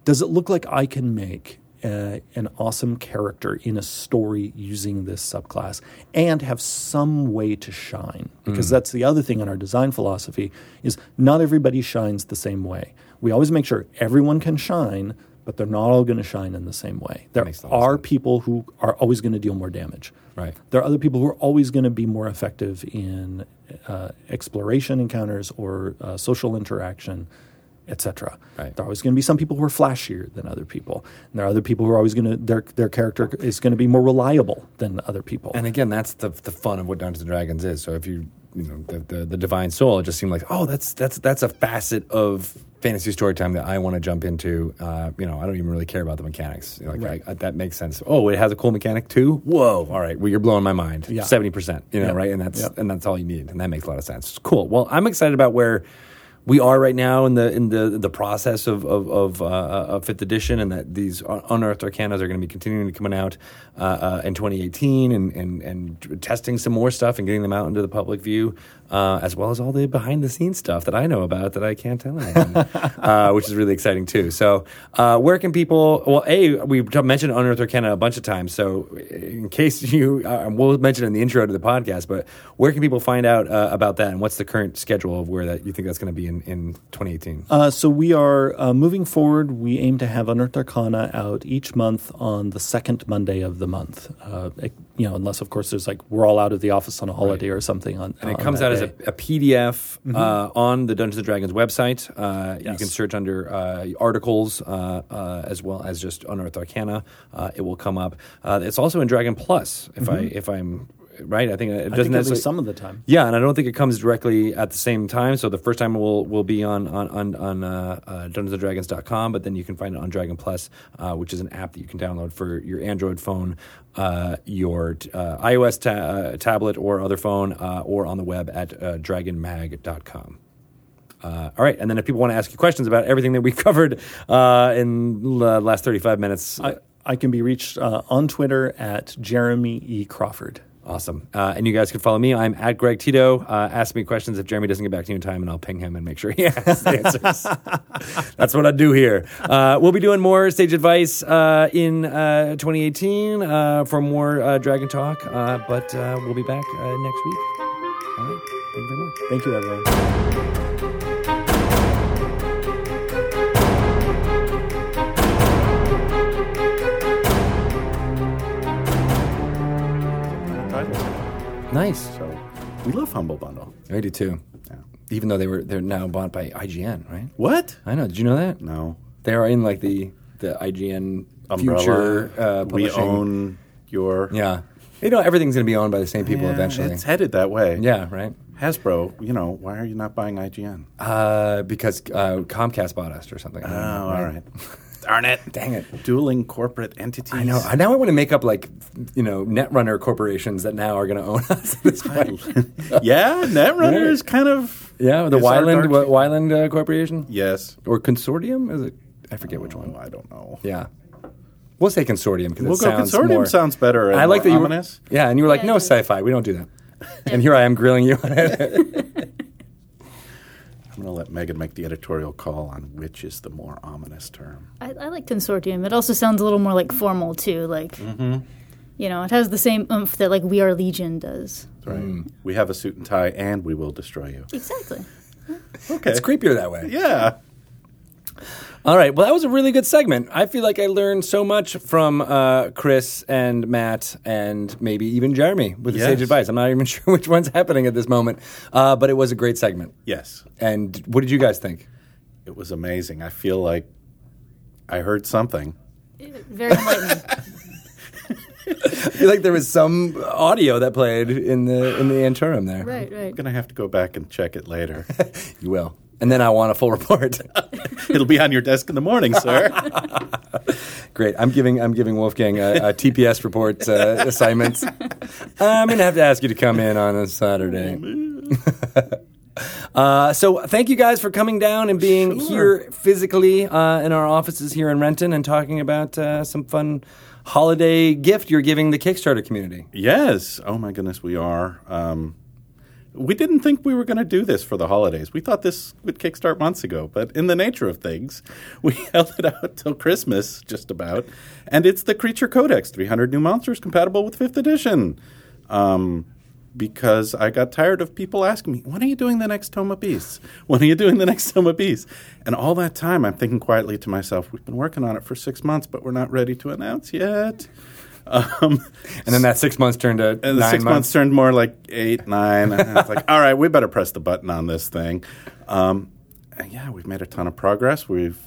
does it look like I can make an awesome character in a story using this subclass and have some way to shine? Because that's the other thing in our design philosophy is not everybody shines the same way. We always make sure everyone can shine, but they're not all going to shine in the same way. There are people who are always going to deal more damage. Right. There are other people who are always going to be more effective in exploration encounters or social interaction, etc. Right. There are always going to be some people who are flashier than other people. And there are other people who are always going to, their character is going to be more reliable than other people. And again, that's the fun of what Dungeons & Dragons is. So if the Divine Soul, it just seemed like, oh, that's a facet of fantasy storytime that I want to jump into. I don't even really care about the mechanics. That makes sense. Oh, it has a cool mechanic too? Whoa. All right. Well, you're blowing my mind. 70%, right? And that's all you need. And that makes a lot of sense. Cool. Well, I'm excited about where we are right now in the process of Fifth Edition, and that these Unearthed Arcana are going to be continuing to come out in 2018, and testing some more stuff and getting them out into the public view, as well as all the behind the scenes stuff that I know about that I can't tell anyone, which is really exciting too. So, where can people? Well, we mentioned Unearthed Arcana a bunch of times, so in case you, we'll mention in the intro to the podcast. But where can people find out about that, and what's the current schedule of where that you think that's going to be in 2018? So we are moving forward. We aim to have Unearthed Arcana out each month on the second Monday of the month. Unless of course there's we're all out of the office on a holiday or something. It comes out as a PDF on the Dungeons & Dragons website. You can search under articles as well as just Unearthed Arcana. It will come up. It's also in Dragon Plus, if I'm right? I think it doesn't necessarily some of the time. Yeah, and I don't think it comes directly at the same time. So the first time will be on DungeonsandDragons.com, but then you can find it on Dragon Plus, which is an app that you can download for your Android phone, your iOS tablet or other phone, or on the web at dragonmag.com. All right, and then if people want to ask you questions about everything that we covered in the last 35 minutes, I can be reached on Twitter at Jeremy E. Crawford. Awesome. And you guys can follow me. I'm at Greg Tito. Ask me questions if Jeremy doesn't get back to you in time, and I'll ping him and make sure he has the answers. That's what I do here. We'll be doing more Sage Advice in 2018 for more Dragon Talk, but we'll be back next week. All right. Thank you very much. Thank you, everyone. Nice. So we love Humble Bundle. I do too. Yeah. Even though they're now bought by IGN, right? What? I know. Did you know that? No. They are in the IGN umbrella. Future publishing. We own your. Yeah. Everything's going to be owned by the same people eventually. It's headed that way. Yeah. Right. Hasbro, you know, why are you not buying IGN? Because Comcast bought us or something. Oh, all right. Darn it. Dang it. Dueling corporate entities. I know. Now I want to make up, like, you know, Netrunner corporations that now are going to own us at this point. Yeah, Netrunner is kind of... Yeah, the Wyland Corporation? Yes. Or Consortium? Is it? I forget which one. I don't know. Yeah. We'll say Consortium because Consortium sounds better. I like that you were, and you were like, no, sci-fi. We don't do that. And here I am grilling you on it. I'm going to let Megan make the editorial call on which is the more ominous term. I like Consortium. It also sounds a little more like formal too. Like, you know, it has the same oomph that like We Are Legion does. Right. Mm. We have a suit and tie, and we will destroy you. Exactly. Okay. It's creepier that way. Yeah. All right. Well, that was a really good segment. I feel like I learned so much from Chris and Matt and maybe even Jeremy with the Sage Advice. I'm not even sure which one's happening at this moment, but it was a great segment. Yes. And what did you guys think? It was amazing. I feel like I heard something. Very enlightening. I feel like there was some audio that played in the interim there. Right, right. I'm going to have to go back and check it later. You will. And then I want a full report. It'll be on your desk in the morning, sir. Great. I'm giving Wolfgang a TPS report assignment. I'm going to have to ask you to come in on a Saturday. So thank you guys for coming down and being here physically in our offices here in Renton and talking about some fun holiday gift you're giving the Kickstarter community. Yes. Oh, my goodness, we are. We didn't think we were going to do this for the holidays. We thought this would kickstart months ago, but in the nature of things, we held it out till Christmas, just about. And it's the Creature Codex, 300 new monsters compatible with 5th edition. Because I got tired of people asking me, when are you doing the next Tome of Beasts? And all that time, I'm thinking quietly to myself, we've been working on it for 6 months, but we're not ready to announce yet. And then that 6 months turned to 9 months. 6 months turned more like 8, 9. And I was like, all right, we better press the button on this thing. And yeah, we've made a ton of progress. We've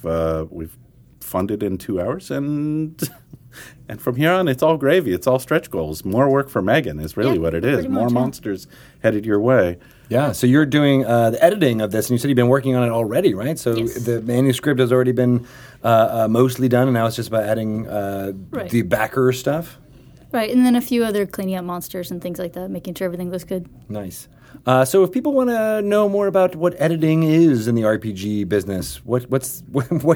funded in 2 hours. And from here on, it's all gravy. It's all stretch goals. More work for Megan is really what it is. More monsters headed your way. Yeah, so you're doing the editing of this, and you said you've been working on it already, right? So the manuscript has already been mostly done, and now it's just about adding the backer stuff? Right, and then a few other cleaning up monsters and things like that, making sure everything looks good. Nice. So if people want to know more about what editing is in the RPG business, what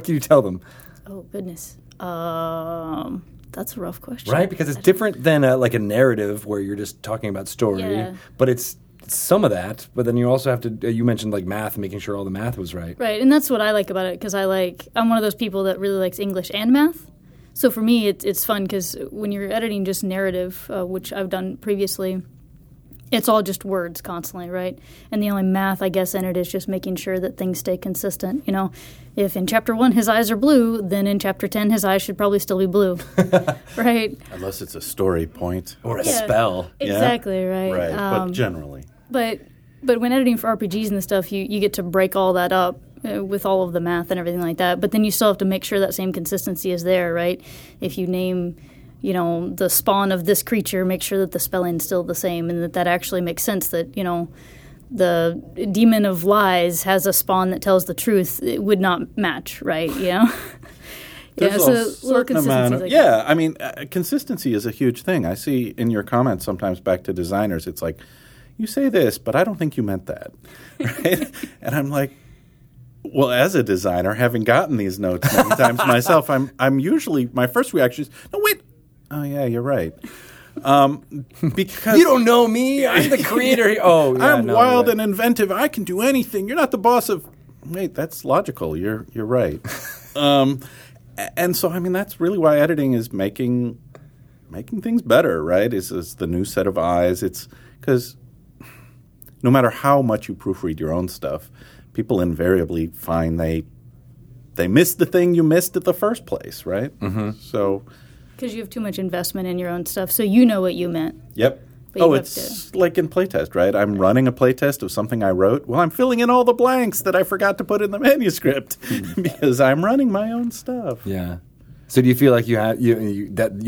can you tell them? Oh, goodness. That's a rough question. Right, because it's different than a narrative where you're just talking about story, but it's some of that, but then you also have to, you mentioned like math, making sure all the math was right. Right, and that's what I like about it, because I'm one of those people that really likes English and math. So for me, it's fun, because when you're editing just narrative, which I've done previously, it's all just words constantly, right? And the only math, I guess, in it is just making sure that things stay consistent. You know, if in Chapter 1 his eyes are blue, then in Chapter 10 his eyes should probably still be blue, right? Unless it's a story point or a spell. Exactly, right. Right, but generally. But when editing for RPGs and stuff, you get to break all that up with all of the math and everything like that. But then you still have to make sure that same consistency is there, right? If you name... you know, the spawn of this creature, make sure that the spelling's still the same and that actually makes sense, that, you know, the demon of lies has a spawn that tells the truth. It would not match, right, you know? I mean, consistency is a huge thing. I see in your comments sometimes back to designers, it's like, you say this, but I don't think you meant that, right? And I'm like, well, as a designer, having gotten these notes many times myself, I'm usually, my first reaction is, no, wait. Oh, yeah, you're right. Because you don't know me. I'm the creator. Oh, yeah, I'm wild and inventive. I can do anything. You're not the boss of – wait, that's logical. You're right. And so, I mean, that's really why editing is making things better, right? It's the new set of eyes. It's because no matter how much you proofread your own stuff, people invariably find they missed the thing you missed at the first place, right? Mm-hmm. So – because you have too much investment in your own stuff, so you know what you meant. Yep. Oh, it's like in playtest, right? I'm running a playtest of something I wrote. Well, I'm filling in all the blanks that I forgot to put in the manuscript because I'm running my own stuff. Yeah. So do you feel like you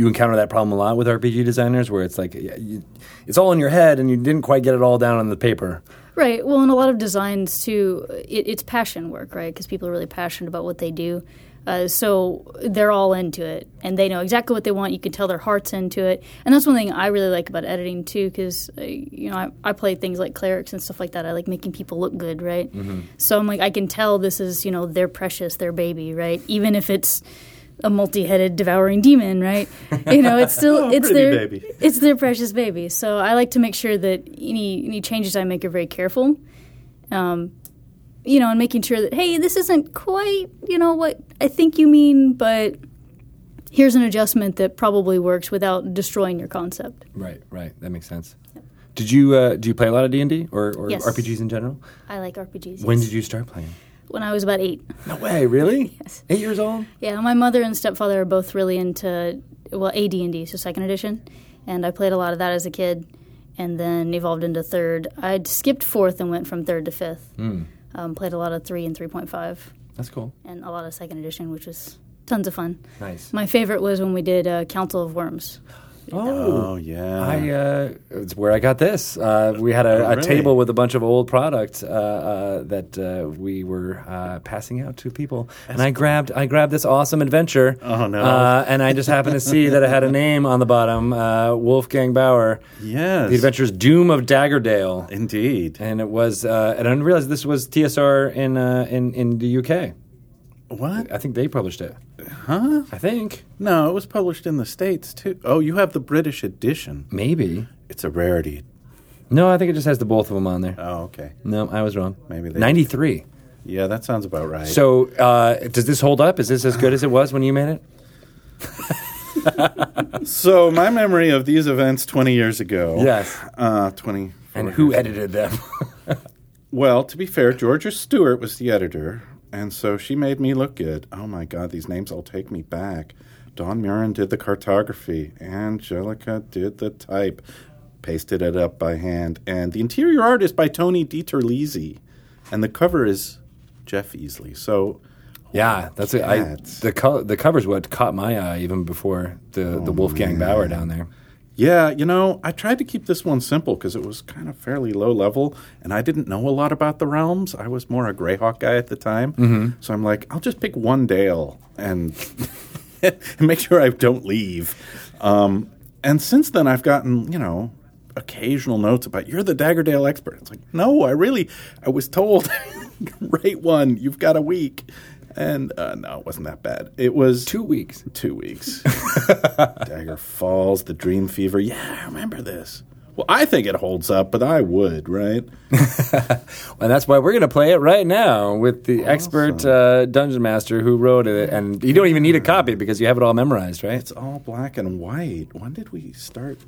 encounter that problem a lot with RPG designers where it's like it's all in your head and you didn't quite get it all down on the paper? Right. Well, and a lot of designs, too, it's passion work, right? Because people are really passionate about what they do. So they're all into it, and they know exactly what they want. You can tell their heart's into it. And that's one thing I really like about editing, too, because, I play things like clerics and stuff like that. I like making people look good, right? Mm-hmm. So I'm like, I can tell this is, their precious, their baby, right? Even if it's a multi-headed devouring demon, right? It's still it's their precious baby. So I like to make sure that any changes I make are very careful, and making sure that, hey, this isn't quite what I think you mean, but here's an adjustment that probably works without destroying your concept. Right. That makes sense. Yep. Did you do you play a lot of D&D or yes. RPGs in general? I like RPGs. When did you start playing? When I was about 8. No way, really? Yes. 8 years old? Yeah, my mother and stepfather are both really into, AD&D, so 2nd edition. And I played a lot of that as a kid and then evolved into 3rd. I'd skipped 4th and went from 3rd to 5th. Mm. Played a lot of 3 and 3.5. That's cool. And a lot of 2nd edition, which was tons of fun. Nice. My favorite was when we did Council of Worms. Oh, yeah. It's where I got this. We had a table with a bunch of old products that we were passing out to people. That's and I grabbed this awesome adventure. Oh, no. And I just happened to see that it had a name on the bottom, Wolfgang Baur. Yes. The Adventures Doom of Daggerdale. Indeed. And it was, and I didn't realize this was TSR in the UK. What? I think they published it. Huh? I think. No, it was published in the States, too. Oh, you have the British edition. Maybe. It's a rarity. No, I think it just has the both of them on there. Oh, okay. No, I was wrong. Maybe they 93. Did. Yeah, that sounds about right. So, does this hold up? Is this as good as it was when you made it? So, my memory of these events 20 years ago. Yes. 20. And who edited them? Well, to be fair, Georgia Stewart was the editor. And so she made me look good. Oh, my God, these names all take me back. Don Murin did the cartography. Angelica did the type. Pasted it up by hand. And the interior art is by Tony DiTerlizzi. And the cover is Jeff Easley. So, yeah, that's it. The cover's what caught my eye even before the Wolfgang Baur down there. Yeah, I tried to keep this one simple because it was kind of fairly low level, and I didn't know a lot about the realms. I was more a Greyhawk guy at the time. Mm-hmm. So I'm like, I'll just pick one Dale and, and make sure I don't leave. And since then, I've gotten, occasional notes about, you're the Daggerdale expert. It's like, no, I was told, rate one, you've got a week. And no, it wasn't that bad. It was... 2 weeks. 2 weeks. Dagger Falls, The Dream Fever. Yeah, I remember this. Well, I think it holds up, but I would, right? Well, that's why we're going to play it right now with the expert dungeon master who wrote it. And you don't even need a copy because you have it all memorized, right? It's all black and white. When did we start?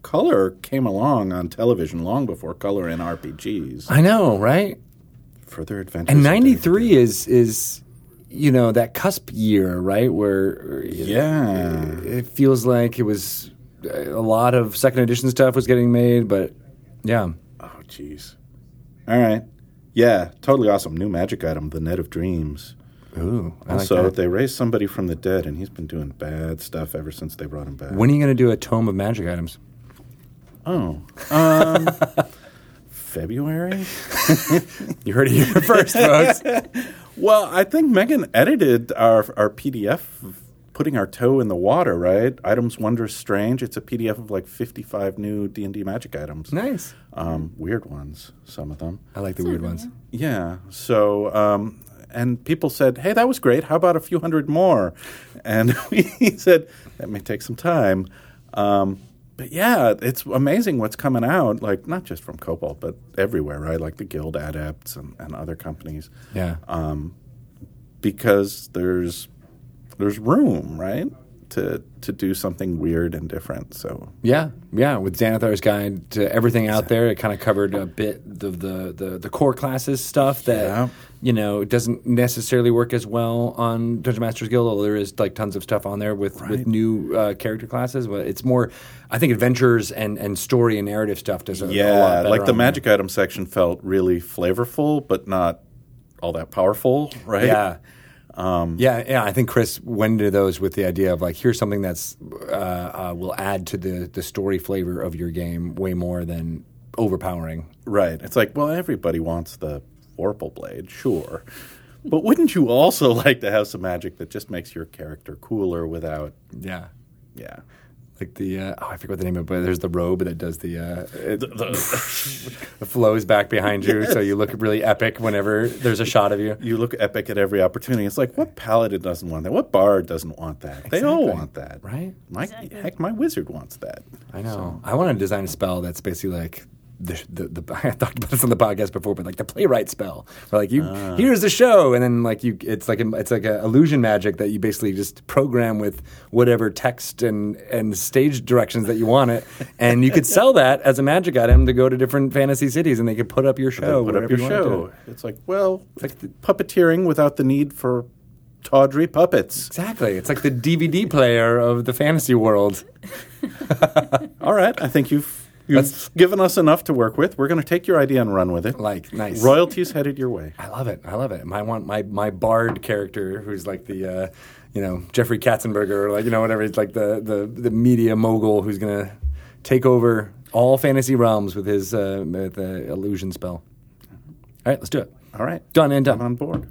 Color came along on television long before color in RPGs. I know, right? Further adventures. And 93 is that cusp year, right? Where it feels like it was a lot of 2nd edition stuff was getting made, but yeah. Oh, jeez. All right. Yeah, totally awesome. New magic item, the Net of Dreams. Ooh, I like that. Also, they raised somebody from the dead, and he's been doing bad stuff ever since they brought him back. When are you going to do a Tome of Magic Items? Oh. February? You heard it here first, folks. Well, I think Megan edited our PDF, putting our toe in the water, right? Items, Wonders, Strange. It's a PDF of like 55 new D&D magic items. Nice. Weird ones, some of them. I like the weird ones. Yeah. So, and people said, hey, that was great. How about a few hundred more? And we said, that may take some time. But yeah, it's amazing what's coming out, like not just from Kobold, but everywhere, right? Like the Guild Adepts and other companies. Yeah. Because there's room, right, to do something weird and different. So yeah. With Xanathar's Guide to Everything out there, it kind of covered a bit of the core classes stuff that doesn't necessarily work as well on Dungeon Masters Guild. Although there is like tons of stuff on there with new character classes, but it's more, I think, adventures and story and narrative stuff does a lot better. Yeah, like the magic item section felt really flavorful, but not all that powerful, right? Yeah. I think Chris went into those with the idea of like, here's something that's will add to the story flavor of your game way more than overpowering. Right. It's like, well, everybody wants the Vorpal Blade, sure. But wouldn't you also like to have some magic that just makes your character cooler without... Yeah. Yeah. Like the, I forget what the name of it, but there's the robe that does the, it flows back behind you, yes. So you look really epic whenever there's a shot of you. You look epic at every opportunity. It's like, what paladin doesn't want that? What bard doesn't want that? Exactly. They all want that. Right? Heck, my wizard wants that. I know. So. I want to design a spell that's basically like, I talked about this on the podcast before, but like the playwright spell, where like here's the show, and then like it's like a illusion magic that you basically just program with whatever text and stage directions that you want it, and you could sell that as a magic item to go to different fantasy cities, and they could put up your show. Put up your show. It's like it's puppeteering without the need for tawdry puppets. Exactly. It's like the DVD player of the fantasy world. All right, I think You've given us enough to work with. We're going to take your idea and run with it. Like, nice. Royalties headed your way. I love it. I want my bard character, who's like the, Jeffrey Katzenberger, or like, whatever. It's like the media mogul who's going to take over all fantasy realms with his the illusion spell. All right, let's do it. All right. Done and done. I'm on board.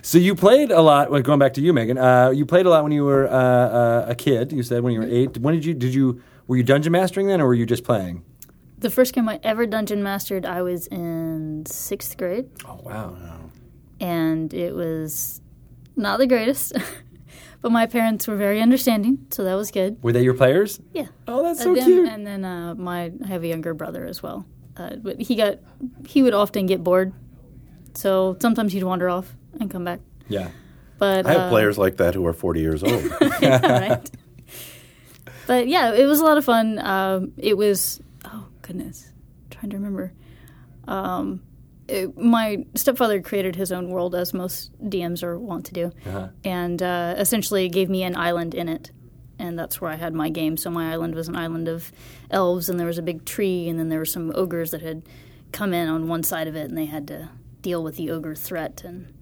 So you played a lot, going back to you, Megan, you played a lot when you were a kid, you said, when you were 8. When did you were you dungeon mastering then, or were you just playing? The first game I ever dungeon mastered, I was in 6th grade. Oh, wow. And it was not the greatest, but my parents were very understanding, so that was good. Were they your players? Yeah. Oh, that's so cute. And then I have a younger brother as well. But he would often get bored, so sometimes he'd wander off and come back. Yeah. But I have players like that who are 40 years old. Yeah, right. But, yeah, it was a lot of fun. It was – oh, goodness. I'm trying to remember. My stepfather created his own world, as most DMs are wont to do, and essentially gave me an island in it, and that's where I had my game. So my island was an island of elves, and there was a big tree, and then there were some ogres that had come in on one side of it, and they had to deal with the ogre threat and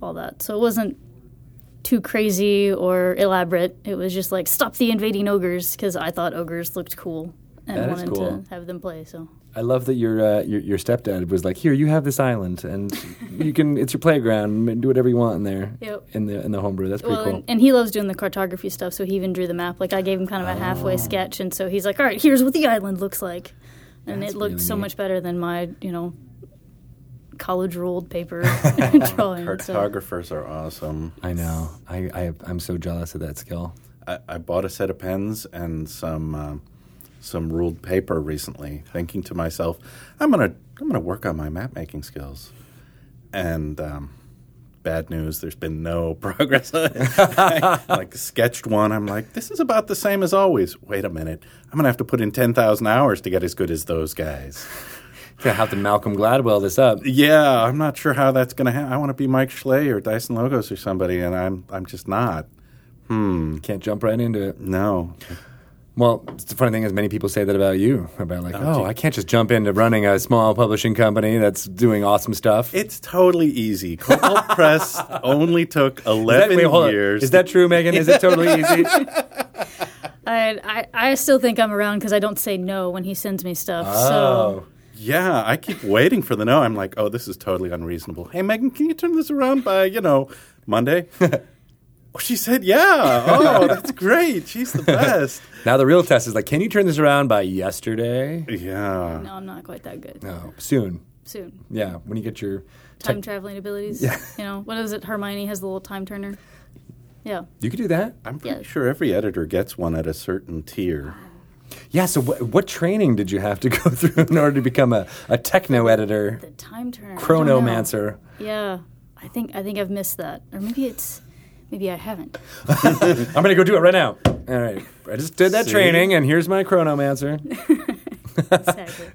all that. So it wasn't – too crazy or elaborate. It was just like, stop the invading ogres, because I thought ogres looked cool and wanted to have them play. So I love that your stepdad was like, here, you have this island, and you can. It's your playground. And do whatever you want in there. Yep. In the homebrew. That's pretty cool. And he loves doing the cartography stuff, so he even drew the map. Like I gave him kind of a halfway sketch, and so he's like, all right, here's what the island looks like, and it looked really so much better than my college ruled paper drawing. Cartographers are awesome. I know. I'm so jealous of that skill. I bought a set of pens and some ruled paper recently, thinking to myself, I'm gonna work on my map making skills. And bad news, there's been no progress on it. I sketched one. I'm like, this is about the same as always. Wait a minute. I'm gonna have to put in 10,000 hours to get as good as those guys. Gonna have to Malcolm Gladwell this up. Yeah, I'm not sure how that's gonna happen. I want to be Mike Schley or Dyson Logos or somebody, and I'm just not. Can't jump right into it. No. Well, it's the funny thing is many people say that about you. About I can't just jump into running a small publishing company that's doing awesome stuff. It's totally easy. Kobold Press only took 11 years. Is that true, Megan? Is it totally easy? I still think I'm around because I don't say no when he sends me stuff. Oh. So. Yeah, I keep waiting for the no. I'm like, oh, this is totally unreasonable. Hey, Megan, can you turn this around by, Monday? Oh, she said, yeah. Oh, that's great. She's the best. Now the real test is like, can you turn this around by yesterday? Yeah. No, I'm not quite that good. No, soon. Yeah, when you get your... time traveling abilities. Yeah. What is it? Hermione has the little time turner. Yeah. You could do that. I'm pretty sure every editor gets one at a certain tier. Yeah, so what training did you have to go through in order to become a techno editor? The time turner. Chronomancer. Yeah. I think I've missed that. Or maybe I haven't. I'm going to go do it right now. All right. I just did that training, and here's my Chronomancer. Exactly.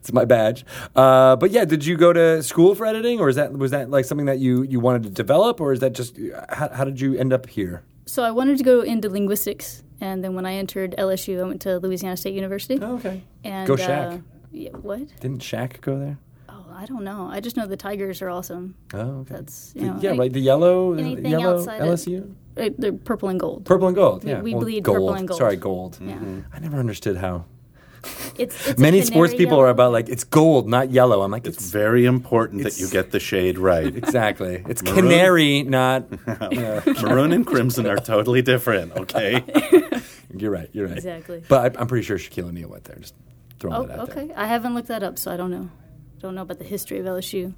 It's my badge. But yeah, did you go to school for editing, or was that like something that you wanted to develop, or is that just how did you end up here? So I wanted to go into linguistics, and then when I entered LSU, I went to Louisiana State University. Oh, okay. And, go Shaq. Yeah, what? Didn't Shaq go there? Oh, I don't know. I just know the Tigers are awesome. Oh, okay. That's, the yellow LSU? They're purple and gold. Purple and gold, yeah. We bleed gold. Purple and gold. Sorry, gold. Mm-hmm. Yeah. I never understood how. It's many sports people are about like, it's gold, not yellow. I'm like, it's very important that you get the shade right. Exactly. It's maroon, canary, not... Maroon and crimson are totally different, okay? You're right. Exactly. But I'm pretty sure Shaquille O'Neal went there. Just throwing that out there. I haven't looked that up, so I don't know. About the history of LSU. You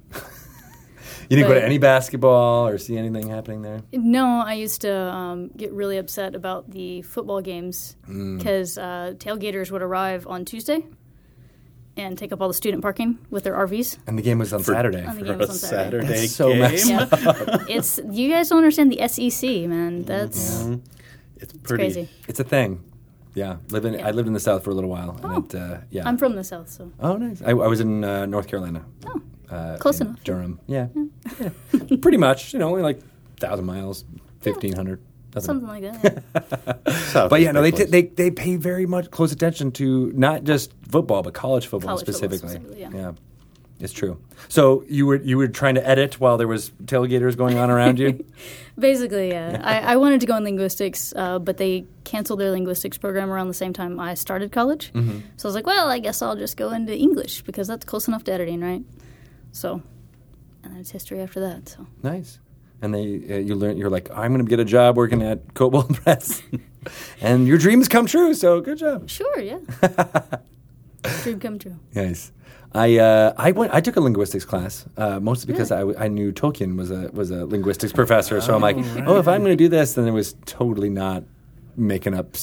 didn't go to any basketball or see anything happening there? No, I used to get really upset about the football games because tailgaters would arrive on Tuesday and take up all the student parking with their RVs. And the game was on Saturday. And the game was on Saturday. That's so messed up. Yeah. You guys don't understand the SEC, man. That's it's pretty crazy. It's a thing. Yeah, I lived in the South for a little while. Oh. And I'm from the South, so. Oh, nice. I was in North Carolina. Oh. Close enough. Durham. Yeah. Pretty much. Only like 1,000 miles, 1,500. Something like that. Yeah. But yeah, no, they pay very much close attention to not just football, but college football specifically. Yeah. It's true. So you were trying to edit while there was tailgaters going on around you? Basically, yeah. I wanted to go in linguistics, but they canceled their linguistics program around the same time I started college. Mm-hmm. So I was like, well, I guess I'll just go into English because that's close enough to editing, right? So, and then it's history after that. So nice. And you're like, I'm going to get a job working at Kobold Press. And your dreams come true, so good job. Sure, yeah. Dream come true. Nice. I took a linguistics class, mostly because I knew Tolkien was a linguistics professor. So I'm like, if I'm going to do this, then it was totally not making up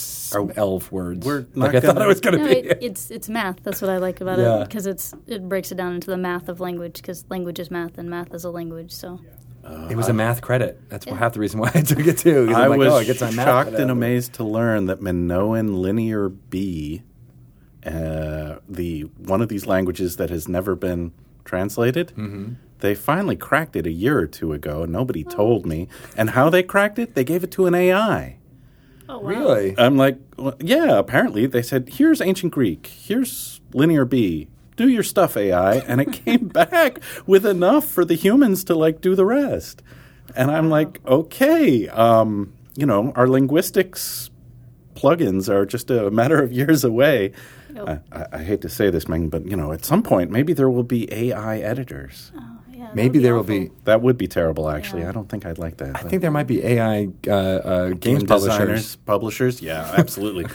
elf words like I thought I was going to be. It's math. That's what I like about it because it breaks it down into the math of language because language is math and math is a language. So it was a math credit. That's half the reason why I took it too. I was shocked and amazed to learn that Minoan Linear B, the one of these languages that has never been translated. Mm-hmm. They finally cracked it a year or two ago, and nobody told me. And how they cracked it? They gave it to an AI. Oh, wow. Really? I'm like, well, yeah, apparently they said, here's ancient Greek, here's Linear B, do your stuff, AI. And it came back with enough for the humans to, do the rest. And I'm like, okay, our linguistics plugins are just a matter of years away. Nope. I hate to say this, Megan, but, at some point, maybe there will be AI editors. Oh. Maybe there will be. That would be terrible, actually. Yeah. I don't think I'd like that. I think there might be AI game publishers. Publishers? Yeah, absolutely.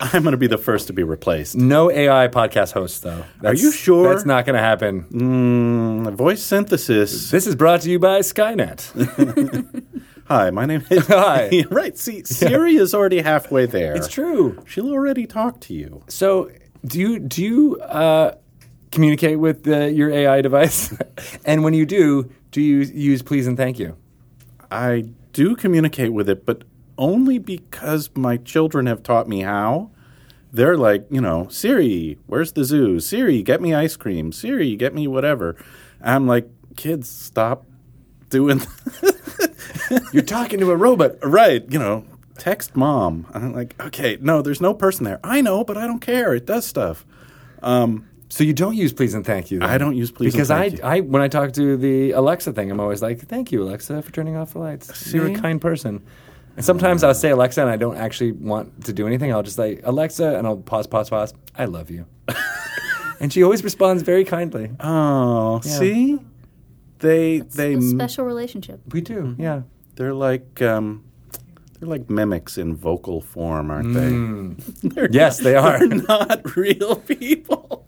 I'm going to be the first to be replaced. No AI podcast hosts, though. Are you sure? That's not going to happen. Voice synthesis. This is brought to you by Skynet. Hi, my name is... Hi. Right, see, Siri is already halfway there. It's true. She'll already talk to you. So, do you communicate with your AI device? And when you do you use please and thank you? I do communicate with it, but only because my children have taught me how. They're like, Siri, where's the zoo? Siri, get me ice cream. Siri, get me whatever. I'm like, kids, stop doing that. You're talking to a robot. Right, text mom. I'm like, okay, no, there's no person there. I know, but I don't care. It does stuff. So you don't use please and thank you then? I don't use please and thank you. Because when I talk to the Alexa thing, I'm always like, thank you, Alexa, for turning off the lights. See? You're a kind person. And sometimes I'll say Alexa and I don't actually want to do anything. I'll just say, Alexa, and I'll pause, I love you. And she always responds very kindly. Oh, yeah. See? They a special relationship. We do, yeah. They're like mimics in vocal form, aren't they? They are. They're not real people.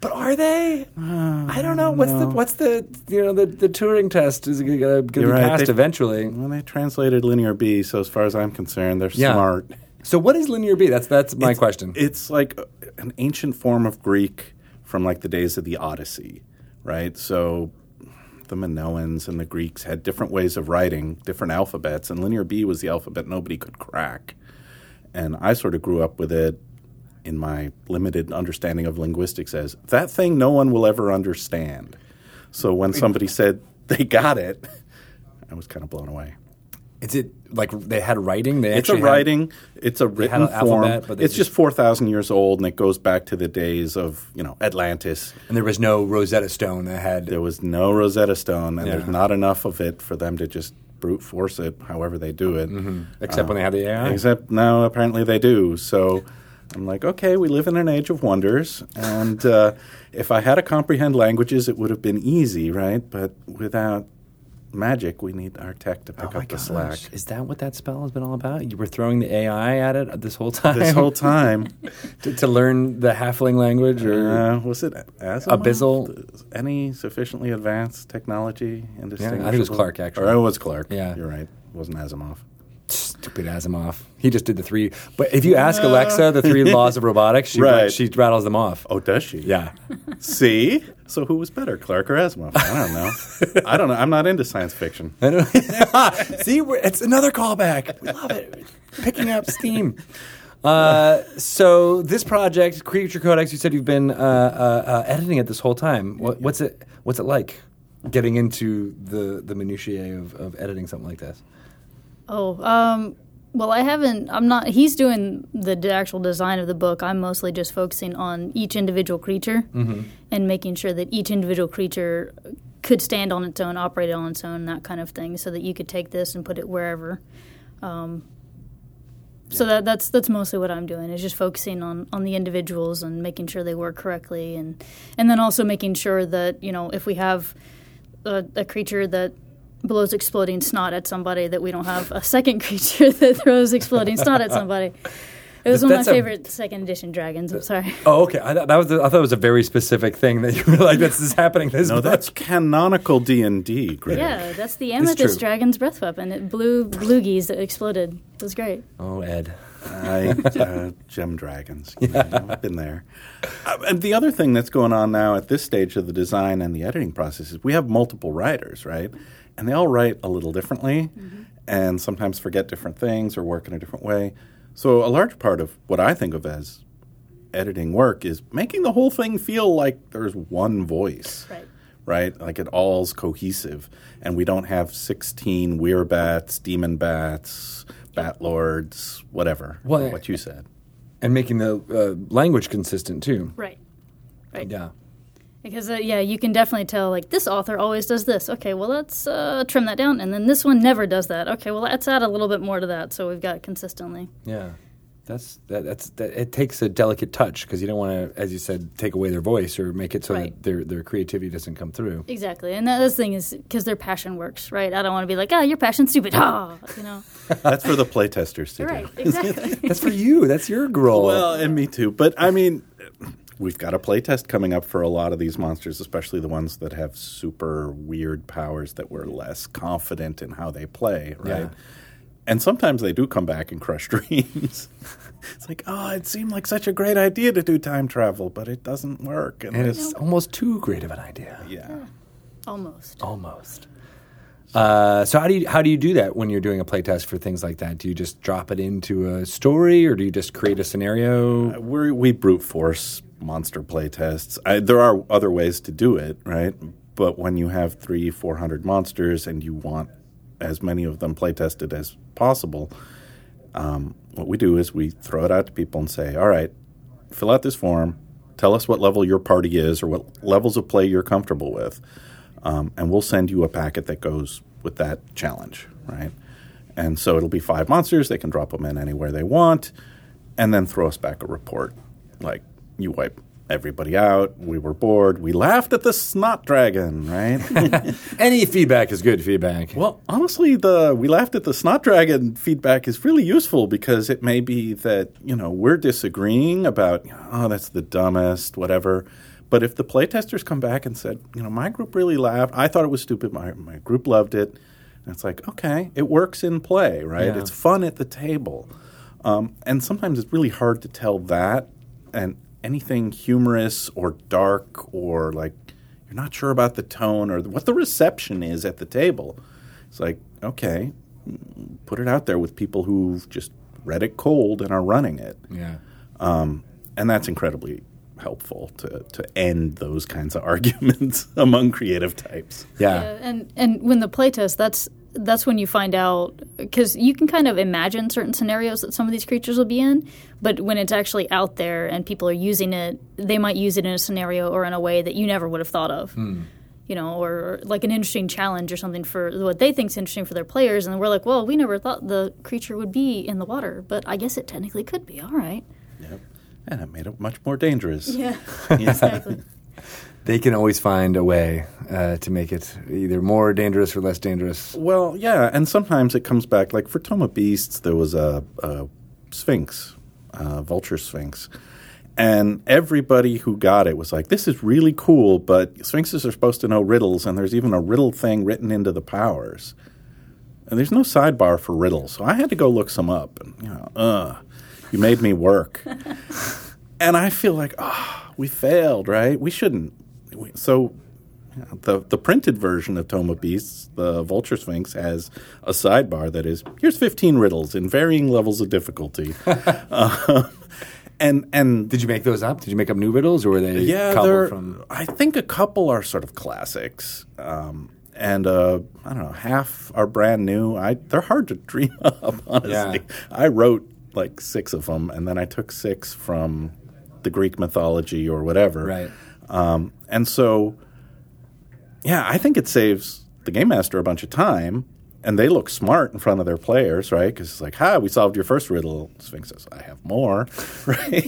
But are they? I don't know. What's the Turing test is going to be passed eventually. Well, they translated Linear B, so as far as I'm concerned, they're smart. So what is Linear B? That's my question. It's like an ancient form of Greek from the days of the Odyssey, right? So the Minoans and the Greeks had different ways of writing, different alphabets, and Linear B was the alphabet nobody could crack. And I sort of grew up with it in my limited understanding of linguistics as that thing no one will ever understand. So when somebody said they got it, I was kind of blown away. Is it they had writing? It's a written form. Alphabet, but it's just 4,000 years old, and it goes back to the days of Atlantis. And there was no Rosetta Stone that had. There was no Rosetta Stone, and there's not enough of it for them to just brute force it, however they do it. Mm-hmm. Except when they have the AI. Except now, apparently they do. So I'm like, okay, we live in an age of wonders, and if I had to comprehend languages, it would have been easy, right? But without magic, we need our tech to pick up the slack. Is that what that spell has been all about? You were throwing the AI at it this whole time? This whole time. to learn the halfling language? Or was it Asimov? Abyssal? Any sufficiently advanced technology? Indistinguishable? Yeah, I think it was Clark, actually. Or it was Clark. Yeah. You're right. It wasn't Asimov. Stupid Asimov. He just did the three. But if you ask Alexa the three laws of robotics, she rattles them off. Oh, does she? Yeah. See? So who was better, Clark or Asimov? I don't know. I'm not into science fiction. See? It's another callback. We love it. Picking up steam. So this project, Creature Codex, you said you've been editing it this whole time. What's it like getting into the minutiae of editing something like this? Well, he's doing the actual design of the book. I'm mostly just focusing on each individual creature and making sure that each individual creature could stand on its own, operate on its own, that kind of thing, so that you could take this and put it wherever. So that's mostly what I'm doing, is just focusing on the individuals and making sure they work correctly. And then also making sure that, you know, if we have a creature that blows exploding snot at somebody, that we don't have a second creature that throws exploding snot at somebody. It was one of my favorite second edition dragons. I'm sorry. Oh, okay. I thought it was a very specific thing that you were like, this is happening. That's canonical D&D. Greg. Yeah, that's the amethyst dragon's breath weapon. It blew bloogies that exploded. It was great. Oh, Ed. Gem dragons. Yeah. I've been there. And the other thing that's going on now at this stage of the design and the editing process is we have multiple writers, right? And they all write a little differently and sometimes forget different things or work in a different way. So a large part of what I think of as editing work is making the whole thing feel like there's one voice, right? Like it all's cohesive and we don't have 16 werebats, demon bats, bat lords, whatever, what you said. And making the language consistent too. Right. Yeah. Because, you can definitely tell, like, this author always does this. Okay, well, let's trim that down. And then this one never does that. Okay, well, let's add a little bit more to that so we've got it consistently. Yeah. It takes a delicate touch because you don't want to, as you said, take away their voice or make it so that their creativity doesn't come through. Exactly. And the thing is because their passion works, right? I don't want to be like, your passion's stupid. You know. That's for the playtesters to do. Right, exactly. That's for you. That's your role. Well, and me too. But, I mean... We've got a playtest coming up for a lot of these monsters, especially the ones that have super weird powers that we're less confident in how they play, right? Yeah. And sometimes they do come back and crush dreams. It's like, it seemed like such a great idea to do time travel, but it doesn't work. And it's almost too great of an idea. Yeah. Almost. So how do you do that when you're doing a playtest for things like that? Do you just drop it into a story, or do you just create a scenario? We brute force monster play tests. There are other ways to do it, right? But when you have 400 monsters and you want as many of them play tested as possible, what we do is we throw it out to people and say, all right, fill out this form, tell us what level your party is or what levels of play you're comfortable with, and we'll send you a packet that goes with that challenge, right? And so it'll be 5 monsters. They can drop them in anywhere they want and then throw us back a report like, you wipe everybody out. We were bored. We laughed at the snot dragon, right? Any feedback is good feedback. Well, honestly, the we laughed at the snot dragon feedback is really useful because it may be that, you know, we're disagreeing about, that's the dumbest, whatever. But if the playtesters come back and said, my group really laughed. I thought it was stupid. My group loved it. And it's like, okay, it works in play, right? Yeah. It's fun at the table. And sometimes it's really hard to tell that and anything humorous or dark or like you're not sure about the tone or what the reception is at the table. It's like, okay, put it out there with people who've just read it cold and are running it. Yeah. And that's incredibly helpful to end those kinds of arguments among creative types. Yeah. And when the playtest, that's when you find out, because you can kind of imagine certain scenarios that some of these creatures will be in, but when it's actually out there and people are using it, they might use it in a scenario or in a way that you never would have thought of, or like an interesting challenge or something for what they think is interesting for their players. And we're like, well, we never thought the creature would be in the water, but I guess it technically could be. All right. Yep. and it made it much more dangerous. Yeah, exactly. They can always find a way to make it either more dangerous or less dangerous. Well, yeah, and sometimes it comes back. Like for Tome of Beasts, there was a Sphinx, Vulture Sphinx. And everybody who got it was like, this is really cool, but Sphinxes are supposed to know riddles, and there's even a riddle thing written into the powers. And there's no sidebar for riddles, so I had to go look some up. And, you know, you made me work. And I feel like, we failed, right? We shouldn't. So you know, the printed version of Tome of Beasts, the Vulture Sphinx, has a sidebar that is, here's 15 riddles in varying levels of difficulty. And did you make those up? Did you make up new riddles, or were they cobbled from? I think a couple are sort of classics, and I don't know, half are brand new. They're hard to dream up, honestly. Yeah. I wrote like 6 of them, and then I took 6 from the Greek mythology or whatever. Right. And so, yeah, I think it saves the game master a bunch of time. And they look smart in front of their players, right? Because it's like, we solved your first riddle. Sphinx says, I have more, right?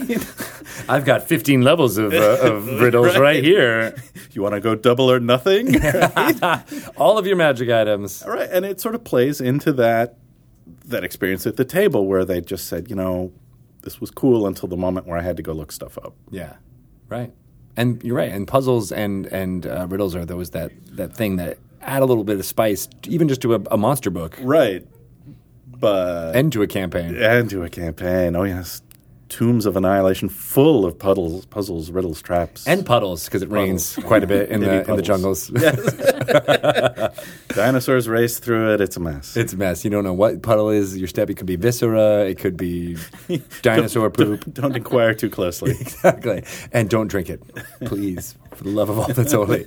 I've got 15 levels of riddles right here. You want to go double or nothing? Right? All of your magic items. All right, and it sort of plays into that experience at the table where they just said, you know, this was cool until the moment where I had to go look stuff up. Yeah, right. And you're right. And puzzles and riddles are those that thing that add a little bit of spice, even just to a monster book. Right. And to a campaign. Oh, yes. Tombs of Annihilation, full of puzzles, riddles, traps. And puddles, because it rains quite a bit in the jungles. Yes. Dinosaurs race through it. It's a mess. You don't know what puddle is. Your step, it could be viscera. It could be dinosaur poop. Don't inquire too closely. Exactly. And don't drink it, please, for the love of all that's holy.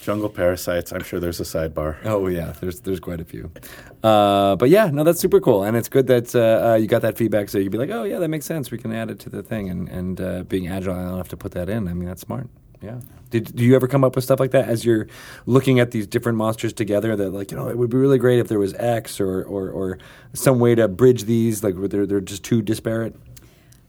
Jungle parasites. I'm sure there's a sidebar. Oh yeah, there's quite a few. But yeah, no, that's super cool, and it's good that you got that feedback. So you'd be like, oh yeah, that makes sense. We can add it to the thing, and being agile enough to put that in. I mean, that's smart. Yeah. Do you ever come up with stuff like that as you're looking at these different monsters together? That like, you know, it would be really great if there was X or some way to bridge these. Like they're just too disparate.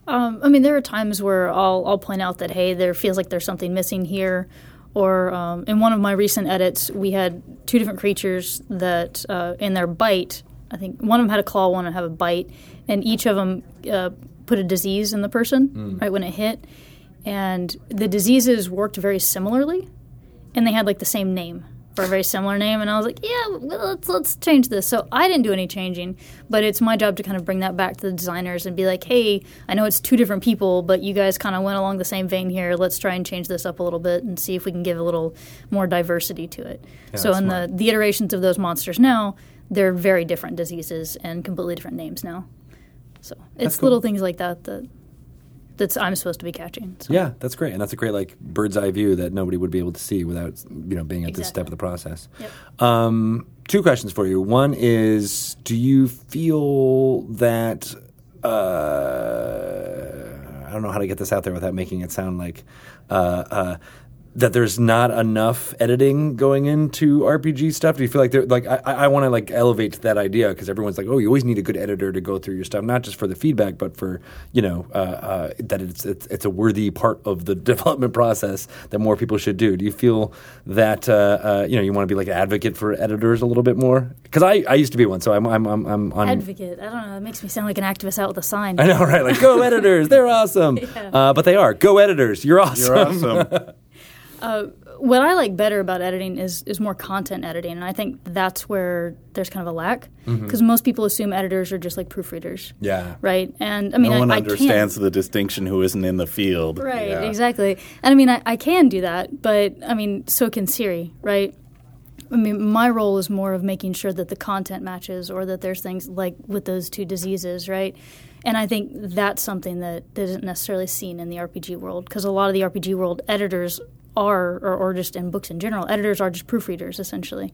I mean, there are times where I'll point out that hey, there feels like there's something missing here. Or in one of my recent edits, we had 2 different creatures that in their bite, I think one of them had a claw, one had a bite, and each of them put a disease in the person right when it hit. And the diseases worked very similarly, and they had like the same name or a very similar name. And I was like, yeah, well, let's change this. So I didn't do any changing, but it's my job to kind of bring that back to the designers and be like, hey, I know it's 2 different people, but you guys kind of went along the same vein here. Let's try and change this up a little bit and see if we can give a little more diversity to it. Yeah, so in the iterations of those monsters now, they're very different diseases and completely different names now. So it's cool. Little things like that that's I'm supposed to be catching. So. Yeah, that's great, and that's a great like bird's eye view that nobody would be able to see without being at this step of the process. Yep. 2 questions for you. One is, do you feel that I don't know how to get this out there without making it sound like that there's not enough editing going into RPG stuff? Do you feel like I want to like elevate that idea because everyone's like, oh, you always need a good editor to go through your stuff, not just for the feedback, but for that it's a worthy part of the development process that more people should do. Do you feel that you want to be like an advocate for editors a little bit more? Because I used to be one, so I'm on advocate. I don't know. It makes me sound like an activist out with a sign. I know, right? Like go editors, they're awesome. Yeah. But they are go editors. You're awesome. What I like better about editing is more content editing, and I think that's where there's kind of a lack because most people assume editors are just like proofreaders. Yeah. Right? And I mean, no one understands the distinction who isn't in the field. Right, yeah. Exactly. And I mean, I can do that, but I mean, so can Siri, right? I mean, my role is more of making sure that the content matches or that there's things like with those 2 diseases, right? And I think that's something that isn't necessarily seen in the RPG world because a lot of the RPG world editors are, or just in books in general, editors are just proofreaders essentially.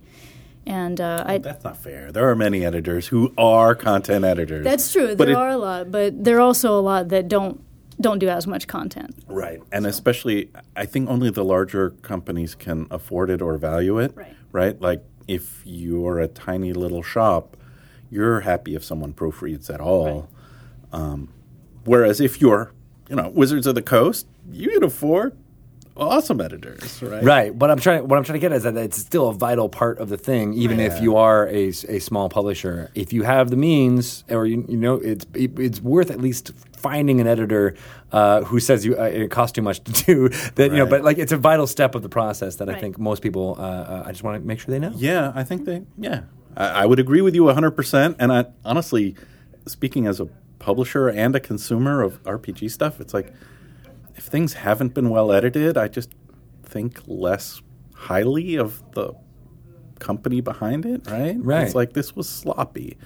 And that's not fair. There are many editors who are content editors. That's true. There are a lot, but there are also a lot that don't do as much content. Right. And especially, I think only the larger companies can afford it or value it. Right. Right? Like if you're a tiny little shop, you're happy if someone proofreads at all. Right. Whereas if you're, you know, Wizards of the Coast, you can afford awesome editors, right? Right. What I'm trying to get at is that it's still a vital part of the thing, even if you are a small publisher. If you have the means, or you know, it's worth at least finding an editor who says it costs too much to do that, right. You know, but like it's a vital step of the process that I think most people. I just want to make sure they know. Yeah, I think they. Yeah, I would agree with you 100%. And I honestly, speaking as a publisher and a consumer of RPG stuff, it's like, if things haven't been well edited, I just think less highly of the company behind it, right? Right. It's like, this was sloppy.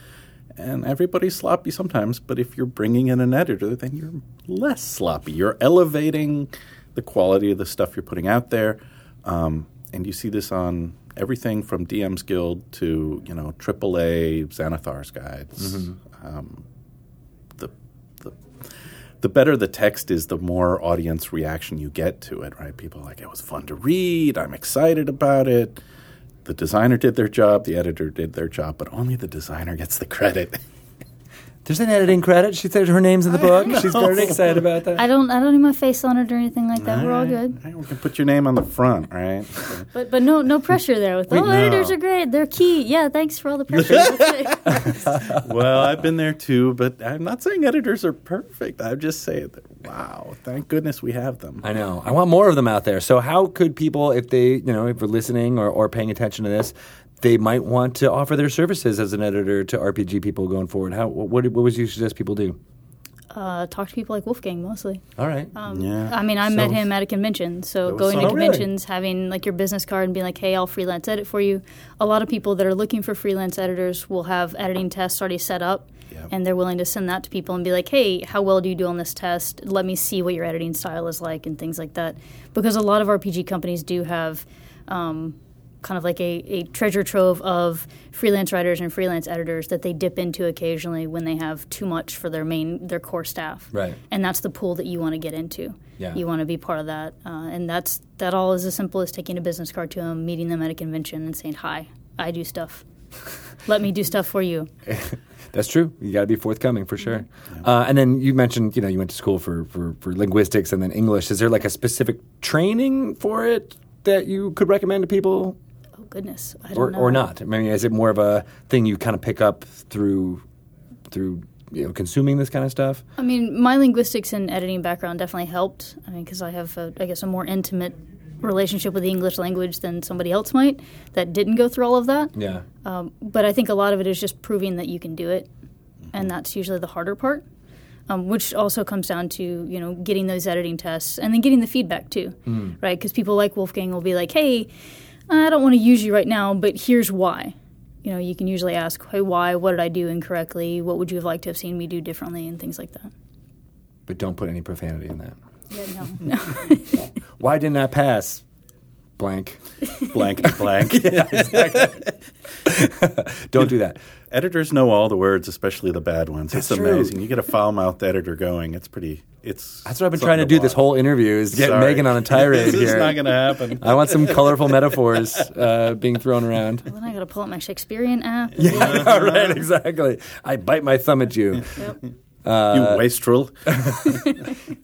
And everybody's sloppy sometimes, but if you're bringing in an editor, then you're less sloppy. You're elevating the quality of the stuff you're putting out there. And you see this on everything from DM's Guild to, you know, AAA Xanathar's Guides. Mm-hmm. The better the text is, the more audience reaction you get to it, right? People are like, it was fun to read. I'm excited about it. The designer did their job. The editor did their job. But only the designer gets the credit. There's an editing credit. She said her name's in the book. She's very excited about that. I don't need my face on it or anything like that. We're all good. We can put your name on the front, right? but no pressure there. Editors are great. They're key. Yeah, thanks for all the pressure. Well, I've been there too, but I'm not saying editors are perfect. I'm just saying that, wow, thank goodness we have them. I know. I want more of them out there. So how could people, if they, you know, if they're listening or paying attention to this, they might want to offer their services as an editor to RPG people going forward. What would you suggest people do? Talk to people like Wolfgang mostly. All right. I mean, I met him at a convention. So going to conventions, having like your business card and being like, hey, I'll freelance edit for you. A lot of people that are looking for freelance editors will have editing tests already set up. Yep. And they're willing to send that to people and be like, hey, how well do you do on this test? Let me see what your editing style is like and things like that. Because a lot of RPG companies do have kind of like a treasure trove of freelance writers and freelance editors that they dip into occasionally when they have too much for their core staff. Right. And that's the pool that you want to get into. Yeah. You want to be part of that. And that all is as simple as taking a business card to them, meeting them at a convention and saying, hi, I do stuff. Let me do stuff for you. That's true. You got to be forthcoming for sure. Mm-hmm. And then you mentioned, you know, you went to school for linguistics and then English. Is there like a specific training for it that you could recommend to people? Goodness, I don't know. Or not? I mean, is it more of a thing you kind of pick up through you know, consuming this kind of stuff? I mean, my linguistics and editing background definitely helped. I mean, because I have, I guess, a more intimate relationship with the English language than somebody else might that didn't go through all of that. Yeah. But I think a lot of it is just proving that you can do it, and that's usually the harder part. Which also comes down to, you know, getting those editing tests and then getting the feedback too, right? Because people like Wolfgang will be like, hey, I don't want to use you right now, but here's why. You know, you can usually ask, hey, why? What did I do incorrectly? What would you have liked to have seen me do differently? And things like that. But don't put any profanity in that. Yeah, no. Why didn't I pass? Blank. Blank, blank. Yeah, exactly. Don't do that. Editors know all the words, especially the bad ones. That's amazing. You get a foul-mouthed editor going. It's pretty... That's what I've been trying to do this whole interview is get Megan on a tirade here. This is not going to happen. I want some colorful metaphors being thrown around. Well, then I got to pull up my Shakespearean app. Yeah, right, exactly. I bite my thumb at you. Yep. You wastrel.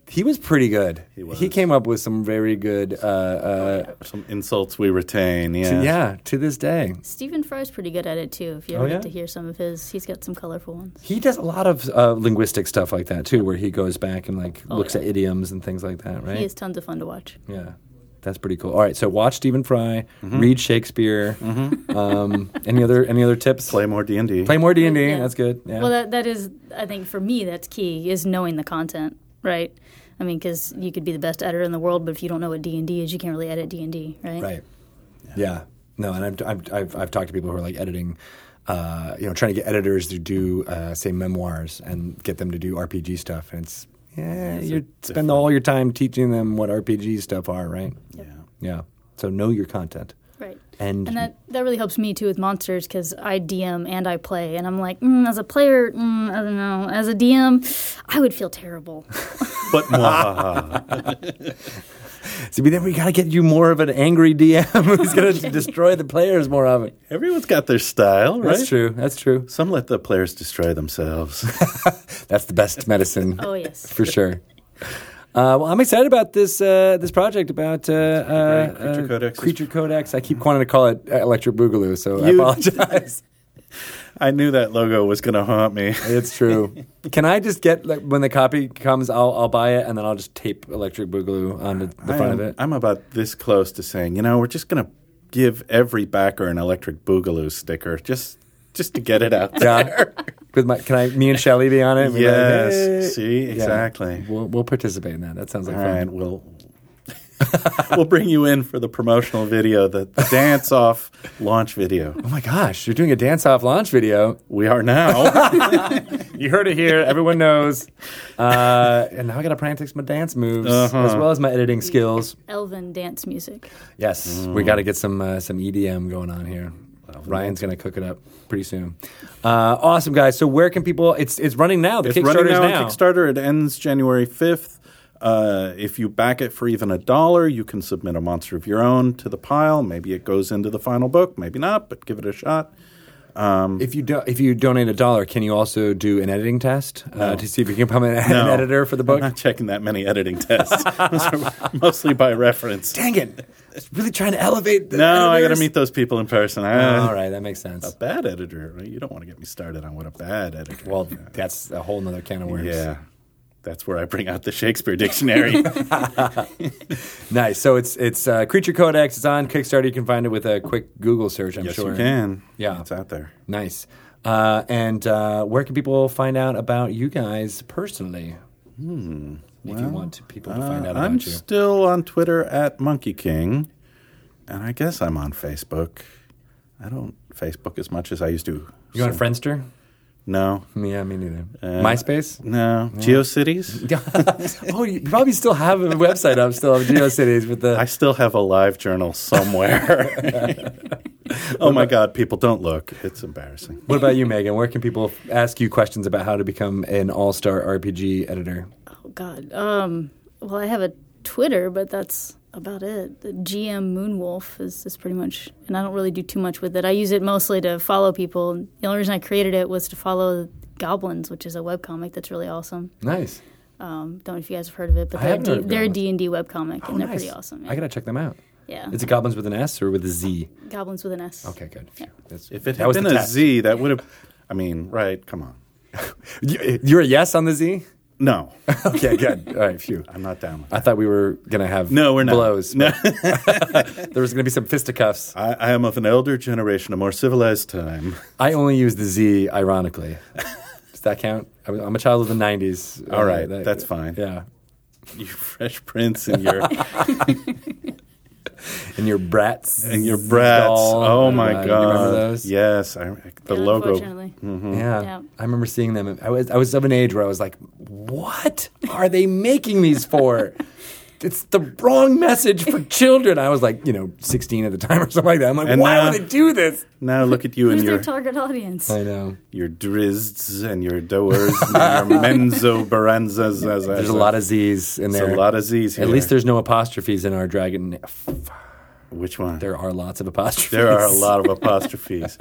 He was pretty good. He came up with some very good... some insults we retain, yeah. To this day. Stephen Fry's pretty good at it, too, if you ever get to hear some of his. He's got some colorful ones. He does a lot of linguistic stuff like that, too, where he goes back and like looks at idioms and things like that, right? He is tons of fun to watch. Yeah. That's pretty cool. All right, so watch Stephen Fry, read Shakespeare. Mm-hmm. Any other tips? Play more D&D. Yeah. That's good. Yeah. Well, that is, I think, for me, that's key is knowing the content, right? I mean, because you could be the best editor in the world, but if you don't know what D&D is, you can't really edit D&D, right? Right. Yeah. No, and I've talked to people who are like editing. You know, trying to get editors to do say memoirs and get them to do RPG stuff, and it's. Yeah, you spend all your time teaching them what RPG stuff are, right? Yeah. Yeah. So know your content. Right. And that really helps me, too, with Monsters because I DM and I play. And I'm like, as a player, I don't know. As a DM, I would feel terrible. But See, but then we got to get you more of an angry DM who's going to destroy the players more of it. Everyone's got their style, right? That's true. That's true. Some let the players destroy themselves. That's the best medicine. Oh, yes. For sure. Well, I'm excited about this this project about Creature Codex. Creature Codex. I keep wanting to call it Electric Boogaloo, so I apologize. I knew that logo was going to haunt me. It's true. Can I just get, like, when the copy comes, I'll buy it, and then I'll just tape Electric Boogaloo on the front of it? I'm about this close to saying, you know, we're just going to give every backer an Electric Boogaloo sticker just to get it out there. Yeah. With me and Shelly be on it? Yes. Like, hey. See, exactly. Yeah. We'll participate in that. That sounds like all fun. All right, we'll bring you in for the promotional video, the dance-off launch video. Oh, my gosh. You're doing a dance-off launch video. We are now. You heard it here. Everyone knows. And now I got to practice my dance moves as well as my editing skills. Elven dance music. Yes. We got to get some EDM going on here. Ryan's going to cook it up pretty soon. Awesome, guys. So where can people – it's running now. The Kickstarter is now. Kickstarter. It ends January 5th. If you back it for even $1, you can submit a monster of your own to the pile. Maybe it goes into the final book. Maybe not, but give it a shot. If you donate $1, can you also do an editing test to see if you can become an editor for the book? I'm not checking that many editing tests. Mostly by reference. Dang it. It's really trying to elevate the editors. I got to meet those people in person. All right, that makes sense. A bad editor. You don't want to get me started on what a bad editor is. Well, that's a whole other can of worms. Yeah. That's where I bring out the Shakespeare dictionary. Nice. So it's Creature Codex. It's on Kickstarter. You can find it with a quick Google search, I'm sure. Yes, you can. Yeah. It's out there. Nice. And where can people find out about you guys personally? If you want people to find out about you. I'm still on Twitter at Monkey King, and I guess I'm on Facebook. I don't Facebook as much as I used to. You on Friendster? No. Yeah, me neither. MySpace? No. Yeah. GeoCities? Oh, you probably still have a website up still of GeoCities. I still have a live journal somewhere. Oh, my God. People, don't look. It's embarrassing. What about you, Megan? Where can people ask you questions about how to become an all-star RPG editor? Oh, God. Well, I have a Twitter, but that's about it. The GM Moonwolf is pretty much, and I don't really do too much with it. I use it mostly to follow people. The only reason I created it was to follow Goblins, which is a webcomic that's really awesome. Nice. Don't know if you guys have heard of it, but they're a D&D webcomic, and they're pretty awesome. Yeah. I got to check them out. Yeah. Is it Goblins with an S or with a Z? Goblins with an S. Okay, good. Yeah. If it had been a Z, that would have, I mean, right, come on. You're a yes on the Z? No. Okay, good. All right, phew. I'm not down with that. I thought we were going to have blows. No. There was going to be some fisticuffs. I am of an elder generation, a more civilized time. I only use the Z, ironically. Does that count? I'm a child of the 90s. All right, that's fine. Yeah. You Fresh Prince and your... And your brats. And your brats. Doll. Oh, my God. Do you remember those? Yes. The logo. Mm-hmm. Yeah. I remember seeing them. I was of an age where I was like, what are they making these for? It's the wrong message for children. I was like, 16 at the time or something like that. I'm like, why would they do this? Now look at you and your target audience. I know. Your Drizds and your Doers and your Menzo Baranzas. There's a lot of Zs in there. There's a lot of Zs here. At least there's no apostrophes in our dragon. Which one? There are lots of apostrophes. There are a lot of apostrophes.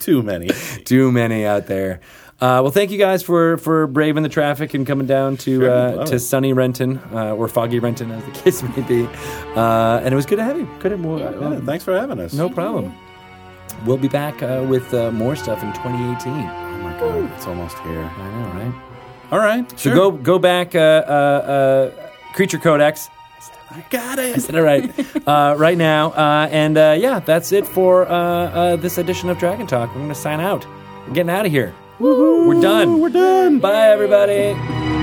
Too many. Too many out there. Well, thank you guys for braving the traffic and coming down to sunny Renton or foggy Renton, as the case may be. And it was good to have you. Thanks for having us. No problem. We'll be back with more stuff in 2018. Oh my God, It's almost here. I know, right? All right, so sure. Go back. Creature Codex. I got it. I said it right. Right now, and that's it for this edition of Dragon Talk. We're going to sign out. We're getting out of here. Woo-hoo. We're done. Bye, everybody.